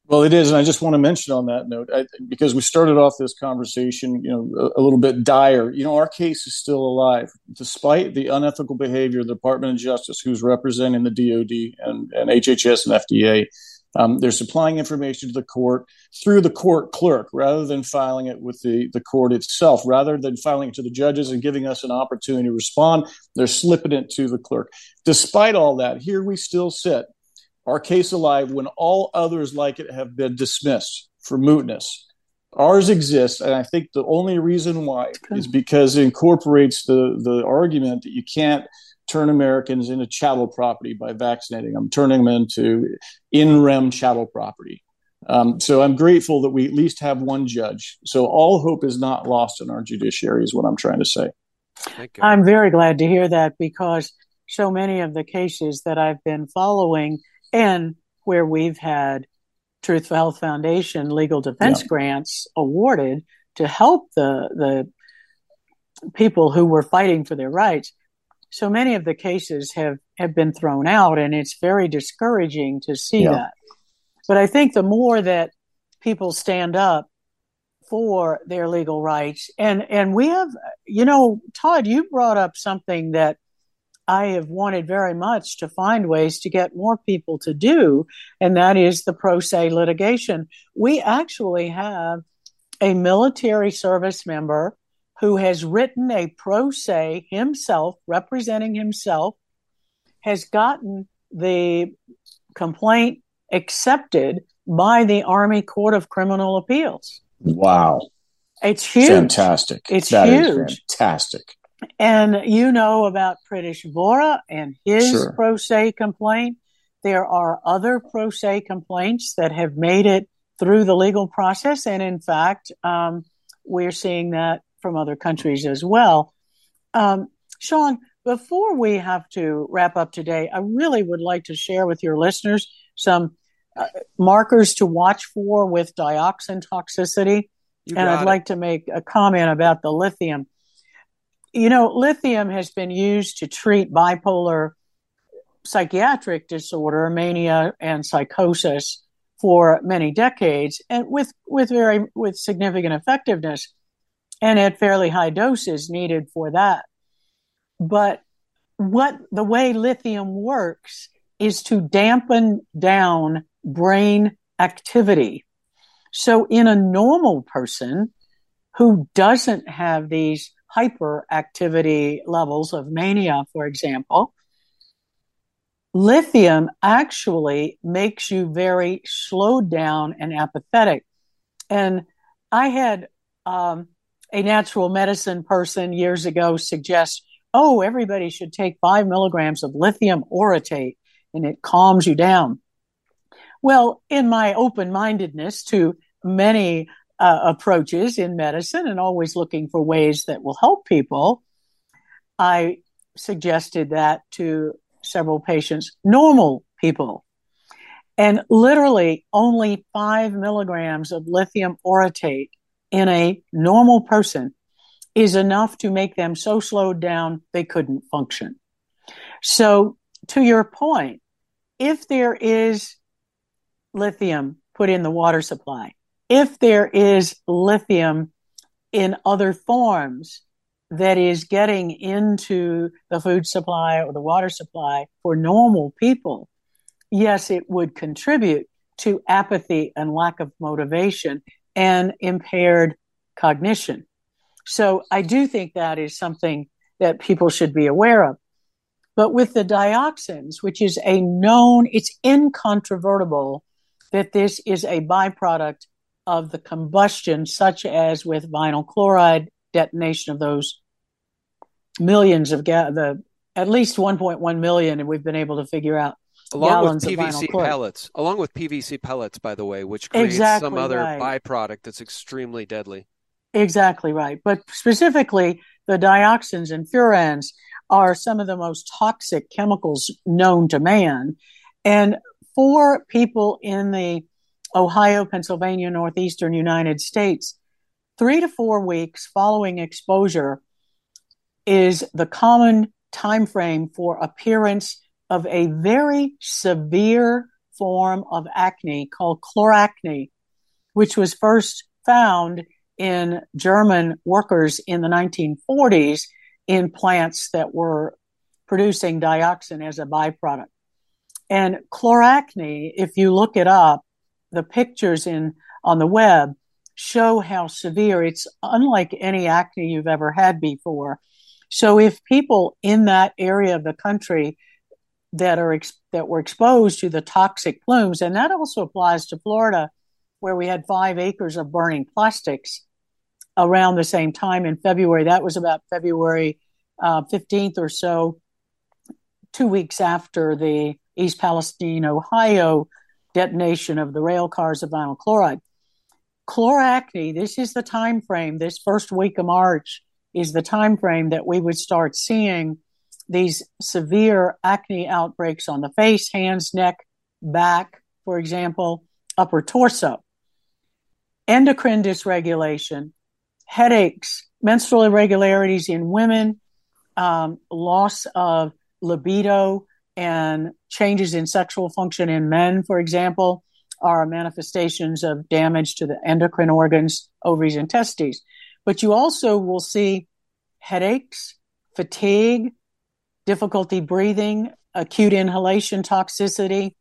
Well, it is. And I just want to mention on that note, I, because we started off this conversation, you know, a, a little bit dire. You know, our case is still alive, despite the unethical behavior of the Department of Justice, who's representing the D O D and, and H H S and F D A. Um, they're supplying information to the court through the court clerk rather than filing it with the, the court itself, rather than filing it to the judges and giving us an opportunity to respond. They're slipping it to the clerk. Despite all that, here we still sit. Our case alive when all others like it have been dismissed for mootness. Ours exists, and I think the only reason why okay. is because it incorporates the, the argument that you can't turn Americans into chattel property by vaccinating them, turning them into in rem chattel property. Um, so I'm grateful that we at least have one judge. So all hope is not lost in our judiciary is what I'm trying to say. Thank you. I'm very glad to hear that, because so many of the cases that I've been following and where we've had Truth for Health Foundation legal defense yeah. grants awarded to help the the people who were fighting for their rights, so many of the cases have, have been thrown out, and it's very discouraging to see yeah. that. But I think the more that people stand up for their legal rights, and, and we have, you know, Todd, you brought up something that I have wanted very much to find ways to get more people to do, and that is the pro se litigation. We actually have a military service member who has written a pro se himself, representing himself, has gotten the complaint accepted by the Army Court of Criminal Appeals. Wow. It's huge. Fantastic. It's that huge. Is fantastic. And you know about Pritish Vora and his sure. pro se complaint. There are other pro se complaints that have made it through the legal process. And in fact, um, we're seeing that from other countries as well. Um, Sean, before we have to wrap up today, I really would like to share with your listeners some uh, markers to watch for with dioxin toxicity. And I'd it. like to make a comment about the lithium. You know, lithium has been used to treat bipolar psychiatric disorder, mania, and psychosis for many decades, and with with very with significant effectiveness, and at fairly high doses needed for that. But what the way lithium works is to dampen down brain activity. So in a normal person who doesn't have these hyperactivity levels of mania, for example, lithium actually makes you very slowed down and apathetic. And I had um, a natural medicine person years ago suggest, oh, everybody should take five milligrams of lithium orotate and it calms you down. Well, in my open-mindedness to many Uh, approaches in medicine and always looking for ways that will help people, I suggested that to several patients, normal people. And literally only five milligrams of lithium orotate in a normal person is enough to make them so slowed down they couldn't function. So to your point, if there is lithium put in the water supply, if there is lithium in other forms that is getting into the food supply or the water supply for normal people, yes, it would contribute to apathy and lack of motivation and impaired cognition. So I do think that is something that people should be aware of. But with the dioxins, which is a known, it's incontrovertible that this is a byproduct of the combustion, such as with vinyl chloride, detonation of those millions of ga- the at least one point one million, and we've been able to figure out along with P V C pellets, along with P V C pellets, by the way, which creates exactly some other right. byproduct that's extremely deadly. Exactly right. But specifically, the dioxins and furans are some of the most toxic chemicals known to man. And for people in the Ohio, Pennsylvania, northeastern United States, three to four weeks following exposure is the common time frame for appearance of a very severe form of acne called chloracne, which was first found in German workers in the nineteen forties in plants that were producing dioxin as a byproduct. And chloracne, if you look it up, the pictures in on the web show how severe. It's unlike any acne you've ever had before. So if people in that area of the country that are ex- that were exposed to the toxic plumes, and that also applies to Florida, where we had five acres of burning plastics around the same time in February. That was about February uh, fifteenth or so, two weeks after the East Palestine, Ohio detonation of the rail cars of vinyl chloride. Chloracne, this is the time frame, this first week of March is the time frame that we would start seeing these severe acne outbreaks on the face, hands, neck, back, for example, upper torso. Endocrine dysregulation, headaches, menstrual irregularities in women, um, loss of libido, and changes in sexual function in men, for example, are manifestations of damage to the endocrine organs, ovaries, and testes. But you also will see headaches, fatigue, difficulty breathing, acute inhalation toxicity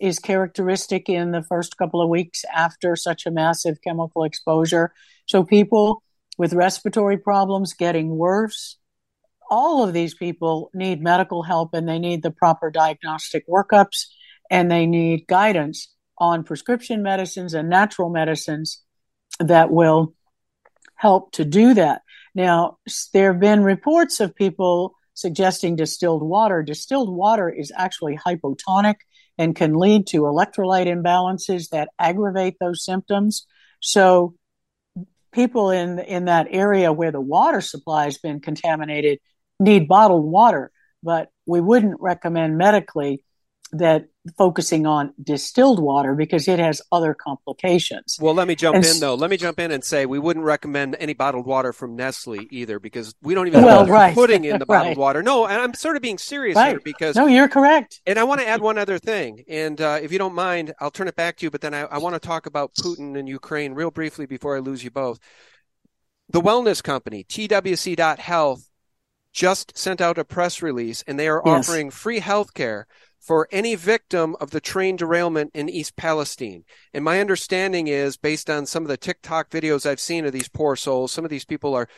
is characteristic in the first couple of weeks after such a massive chemical exposure. So people with respiratory problems getting worse, all of these people need medical help, and they need the proper diagnostic workups, and they need guidance on prescription medicines and natural medicines that will help to do that. Now, there have been reports of people suggesting distilled water. Distilled water is actually hypotonic and can lead to electrolyte imbalances that aggravate those symptoms. So people in, in that area where the water supply has been contaminated need bottled water, but we wouldn't recommend medically that focusing on distilled water because it has other complications. Well, let me jump and, in though. Let me jump in and say we wouldn't recommend any bottled water from Nestle either, because we don't even well, know right. putting in the bottled right. water. No, and I'm sort of being serious right. here because no, you're correct. And I want to add one other thing. And uh, if you don't mind, I'll turn it back to you, but then I, I want to talk about Putin and Ukraine real briefly before I lose you both. The wellness company, T W C dot health, just sent out a press release, and they are yes. offering free health care for any victim of the train derailment in East Palestine. And my understanding is, based on some of the TikTok videos I've seen of these poor souls, some of these people are,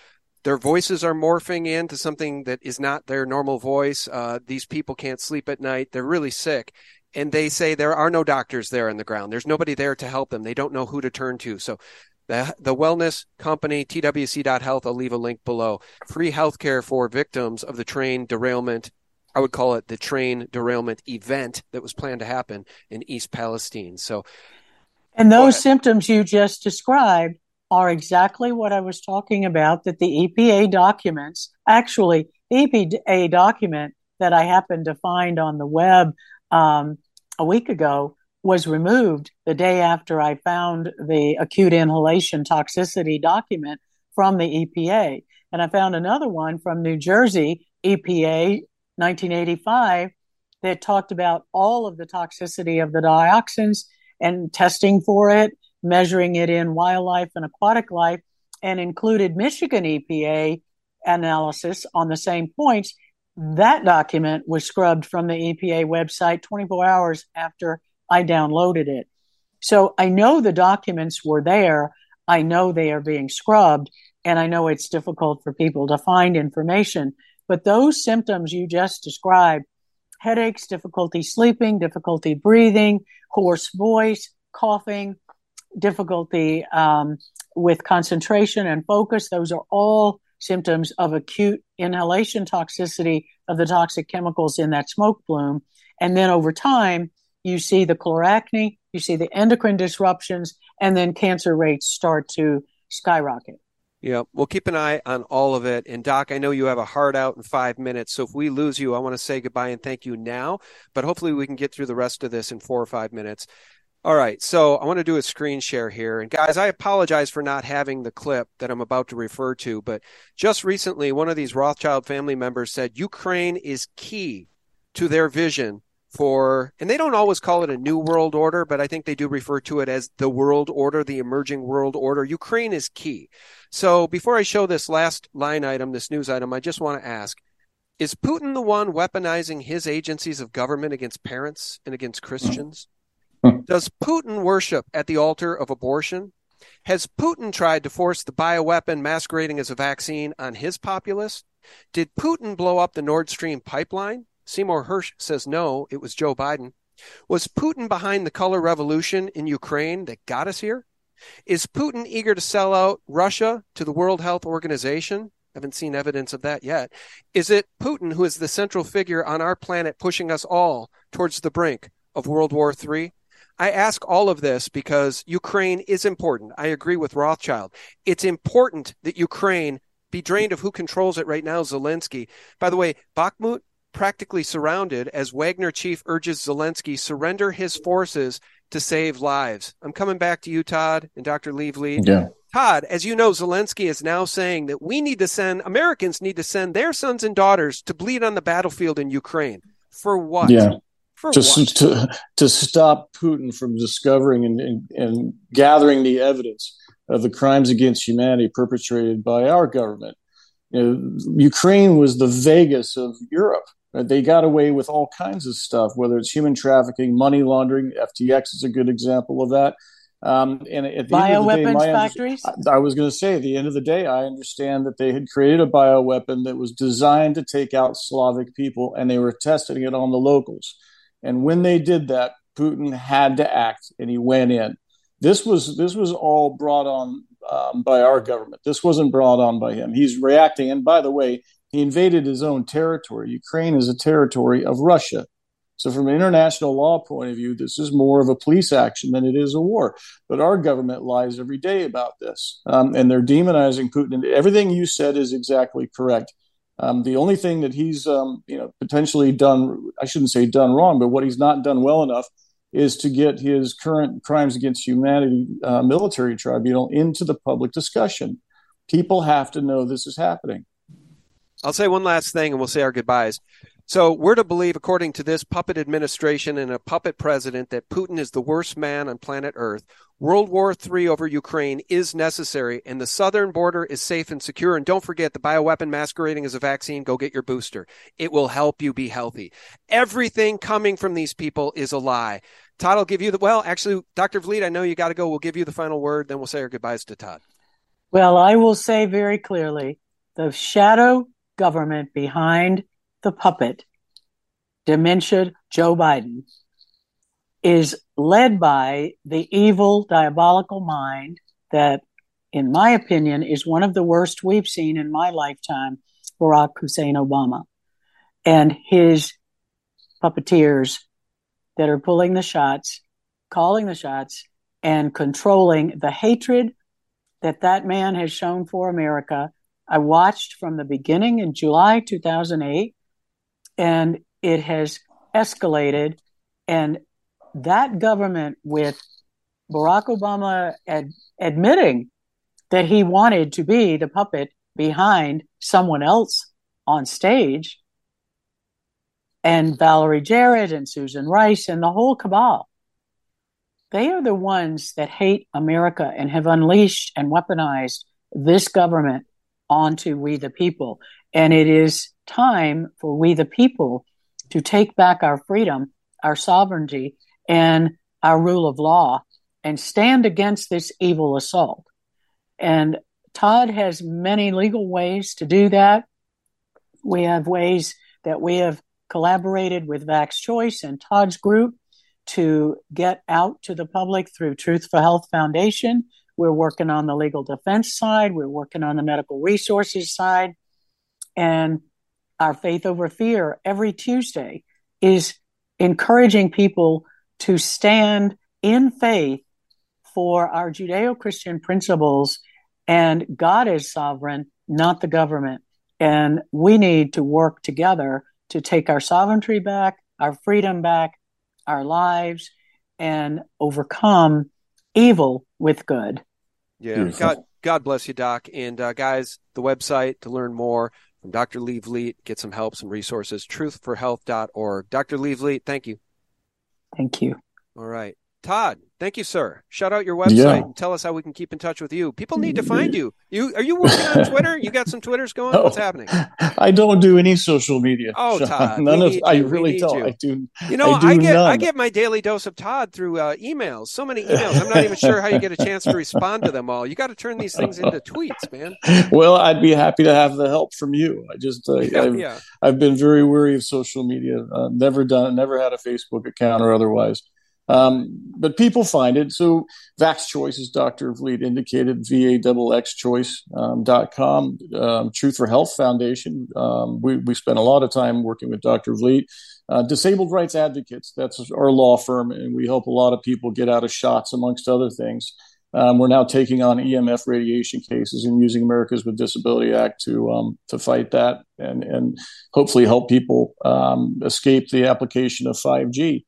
their voices are morphing into something that is not their normal voice. Uh, these people can't sleep at night. They're really sick. And they say there are no doctors there on the ground. There's nobody there to help them. They don't know who to turn to. So the, the wellness company, T W C dot health, I'll leave a link below. Free healthcare for victims of the train derailment. I would call it the train derailment event that was planned to happen in East Palestine. So, and those symptoms you just described are exactly what I was talking about, that the E P A documents, actually the E P A document that I happened to find on the web um, a week ago was removed the day after I found the acute inhalation toxicity document from the E P A. And I found another one from New Jersey, E P A nineteen eighty-five, that talked about all of the toxicity of the dioxins and testing for it, measuring it in wildlife and aquatic life, and included Michigan E P A analysis on the same points. That document was scrubbed from the E P A website twenty-four hours after I downloaded it. So I know the documents were there. I know they are being scrubbed, and I know it's difficult for people to find information. But those symptoms you just described, headaches, difficulty sleeping, difficulty breathing, hoarse voice, coughing, difficulty um, with concentration and focus, those are all symptoms of acute inhalation toxicity of the toxic chemicals in that smoke plume. And then over time, you see the chloracne, you see the endocrine disruptions, and then cancer rates start to skyrocket. Yeah, we'll keep an eye on all of it. And Doc, I know you have a hard out in five minutes. So if we lose you, I want to say goodbye and thank you now. But hopefully we can get through the rest of this in four or five minutes. All right, so I want to do a screen share here. And guys, I apologize for not having the clip that I'm about to refer to, but just recently, one of these Rothschild family members said Ukraine is key to their vision for, and they don't always call it a new world order, but I think they do refer to it as the world order, the emerging world order. Ukraine is key. So before I show this last line item, this news item, I just want to ask, is Putin the one weaponizing his agencies of government against parents and against Christians? Does Putin worship at the altar of abortion? Has Putin tried to force the bioweapon masquerading as a vaccine on his populace? Did Putin blow up the Nord Stream pipeline? Seymour Hersh says no, it was Joe Biden. Was Putin behind the color revolution in Ukraine that got us here? Is Putin eager to sell out Russia to the World Health Organization? Haven't seen evidence of that yet. Is it Putin who is the central figure on our planet pushing us all towards the brink of World War Three? I ask all of this because Ukraine is important. I agree with Rothschild. It's important that Ukraine be drained of who controls it right now, Zelensky. By the way, Bakhmut practically surrounded as Wagner chief urges Zelensky surrender his forces to save lives. I'm coming back to you, Todd, and Doctor Lee Vliet. Yeah. Todd, as you know, Zelensky is now saying that we need to send, Americans need to send their sons and daughters to bleed on the battlefield in Ukraine. For what? Yeah. To, to to stop Putin from discovering and, and, and gathering the evidence of the crimes against humanity perpetrated by our government. You know, Ukraine was the Vegas of Europe. Right? They got away with all kinds of stuff, whether it's human trafficking, money laundering. F T X is a good example of that. Um, and at the end of the day, my factories? I was going to say, at the end of the day, I understand that they had created a bioweapon that was designed to take out Slavic people, and they were testing it on the locals. And when they did that, Putin had to act, and he went in. This was this was all brought on um, by our government. This wasn't brought on by him. He's reacting. And by the way, he invaded his own territory. Ukraine is a territory of Russia. So from an international law point of view, this is more of a police action than it is a war. But our government lies every day about this. Um, and they're demonizing Putin. And everything you said is exactly correct. Um, the only thing that he's, um, you know, potentially done, I shouldn't say done wrong, but what he's not done well enough is to get his current Crimes Against Humanity uh, military tribunal into the public discussion. People have to know this is happening. I'll say one last thing and we'll say our goodbyes. So we're to believe, according to this puppet administration and a puppet president, that Putin is the worst man on planet Earth. World War Three over Ukraine is necessary, and the southern border is safe and secure. And don't forget the bioweapon masquerading as a vaccine. Go get your booster. It will help you be healthy. Everything coming from these people is a lie. Todd, I'll give you the, well, actually, Doctor Vliet, I know you got to go. We'll give you the final word, then we'll say our goodbyes to Todd. Well, I will say very clearly, the shadow government behind the puppet, dementia Joe Biden, is led by the evil, diabolical mind that, in my opinion, is one of the worst we've seen in my lifetime, Barack Hussein Obama, and his puppeteers that are pulling the shots, calling the shots, and controlling the hatred that that man has shown for America. I watched from the beginning in July two thousand eight, and it has escalated, and that government, with Barack Obama ad- admitting that he wanted to be the puppet behind someone else on stage, and Valerie Jarrett and Susan Rice and the whole cabal. They are the ones that hate America and have unleashed and weaponized this government onto we the people. And it is time for we the people to take back our freedom, our sovereignty, and our rule of law and stand against this evil assault. And Todd has many legal ways to do that. We have ways that we have collaborated with Vax Choice and Todd's group to get out to the public through Truth for Health Foundation. We're working on the legal defense side. We're working on the medical resources side. And our Faith Over Fear every Tuesday is encouraging people to stand in faith for our Judeo-Christian principles, and God is sovereign, not the government. And we need to work together to take our sovereignty back, our freedom back, our lives, and overcome evil with good. Yeah. God, God bless you, Doc. And uh, guys, the website to learn more from Doctor Lee Vliet, get some help, some resources, truth for health dot org. Doctor Lee Vliet, thank you. Thank you. All right. Todd, thank you, sir. Shout out your website. Yeah. And tell us how we can keep in touch with you. People need to find you. You are you working on Twitter? You got some Twitters going? Oh, what's happening? I don't do any social media. Oh, Sean. Todd, none of I you. really don't. You. I do. You know, I, do I get none. I get my daily dose of Todd through uh, emails. So many emails. I'm not even sure how you get a chance to respond to them all. You got to turn these things into tweets, man. Well, I'd be happy to have the help from you. I just uh, yeah, I've, yeah. I've been very wary of social media. Uh, never done. Never had a Facebook account or otherwise. Um, but people find it. So Vax Choice, as Doctor Vliet indicated, V A X Choice dot com, um, Truth for Health Foundation. Um, we, we spent a lot of time working with Doctor Vliet. Uh, Disabled Rights Advocates, that's our law firm, and we help a lot of people get out of shots, amongst other things. Um, we're now taking on E M F radiation cases and using Americans with Disability Act to um, to fight that and, and hopefully help people um, escape the application of five G.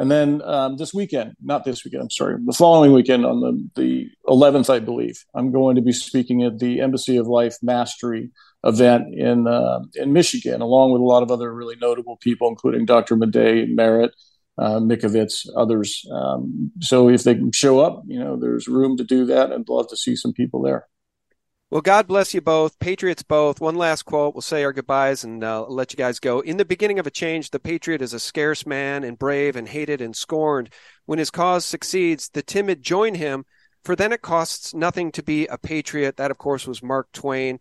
And then um, this weekend, not this weekend, I'm sorry, the following weekend on the, the eleventh, I believe, I'm going to be speaking at the Embassy of Life Mastery event in uh, in Michigan, along with a lot of other really notable people, including Doctor Madej, Merritt, uh, Mikovits, others. Um, so if they can show up, you know, there's room to do that, and I'd love to see some people there. Well, God bless you both. Patriots both. One last quote. We'll say our goodbyes and uh, let you guys go. In the beginning of a change, the patriot is a scarce man and brave and hated and scorned. When his cause succeeds, the timid join him, for then it costs nothing to be a patriot. That, of course, was Mark Twain.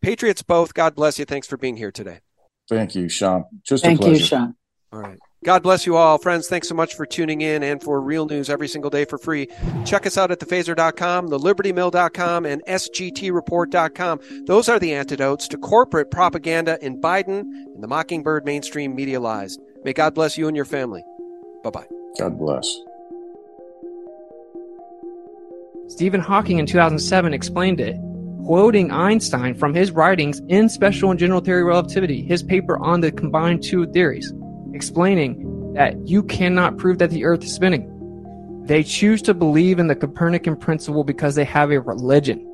Patriots both. God bless you. Thanks for being here today. Thank you, Sean. Just Thank a pleasure. Thank you, Sean. All right. God bless you all. Friends, thanks so much for tuning in and for real news every single day for free. Check us out at the phaser dot com, the liberty mill dot com, and S G T report dot com. Those are the antidotes to corporate propaganda in Biden and the Mockingbird mainstream media lies. May God bless you and your family. Bye-bye. God bless. Stephen Hawking in two thousand seven explained it, quoting Einstein from his writings in Special and General Theory of Relativity, his paper on the combined two theories, explaining that you cannot prove that the earth is spinning. They choose to believe in the Copernican principle because they have a religion.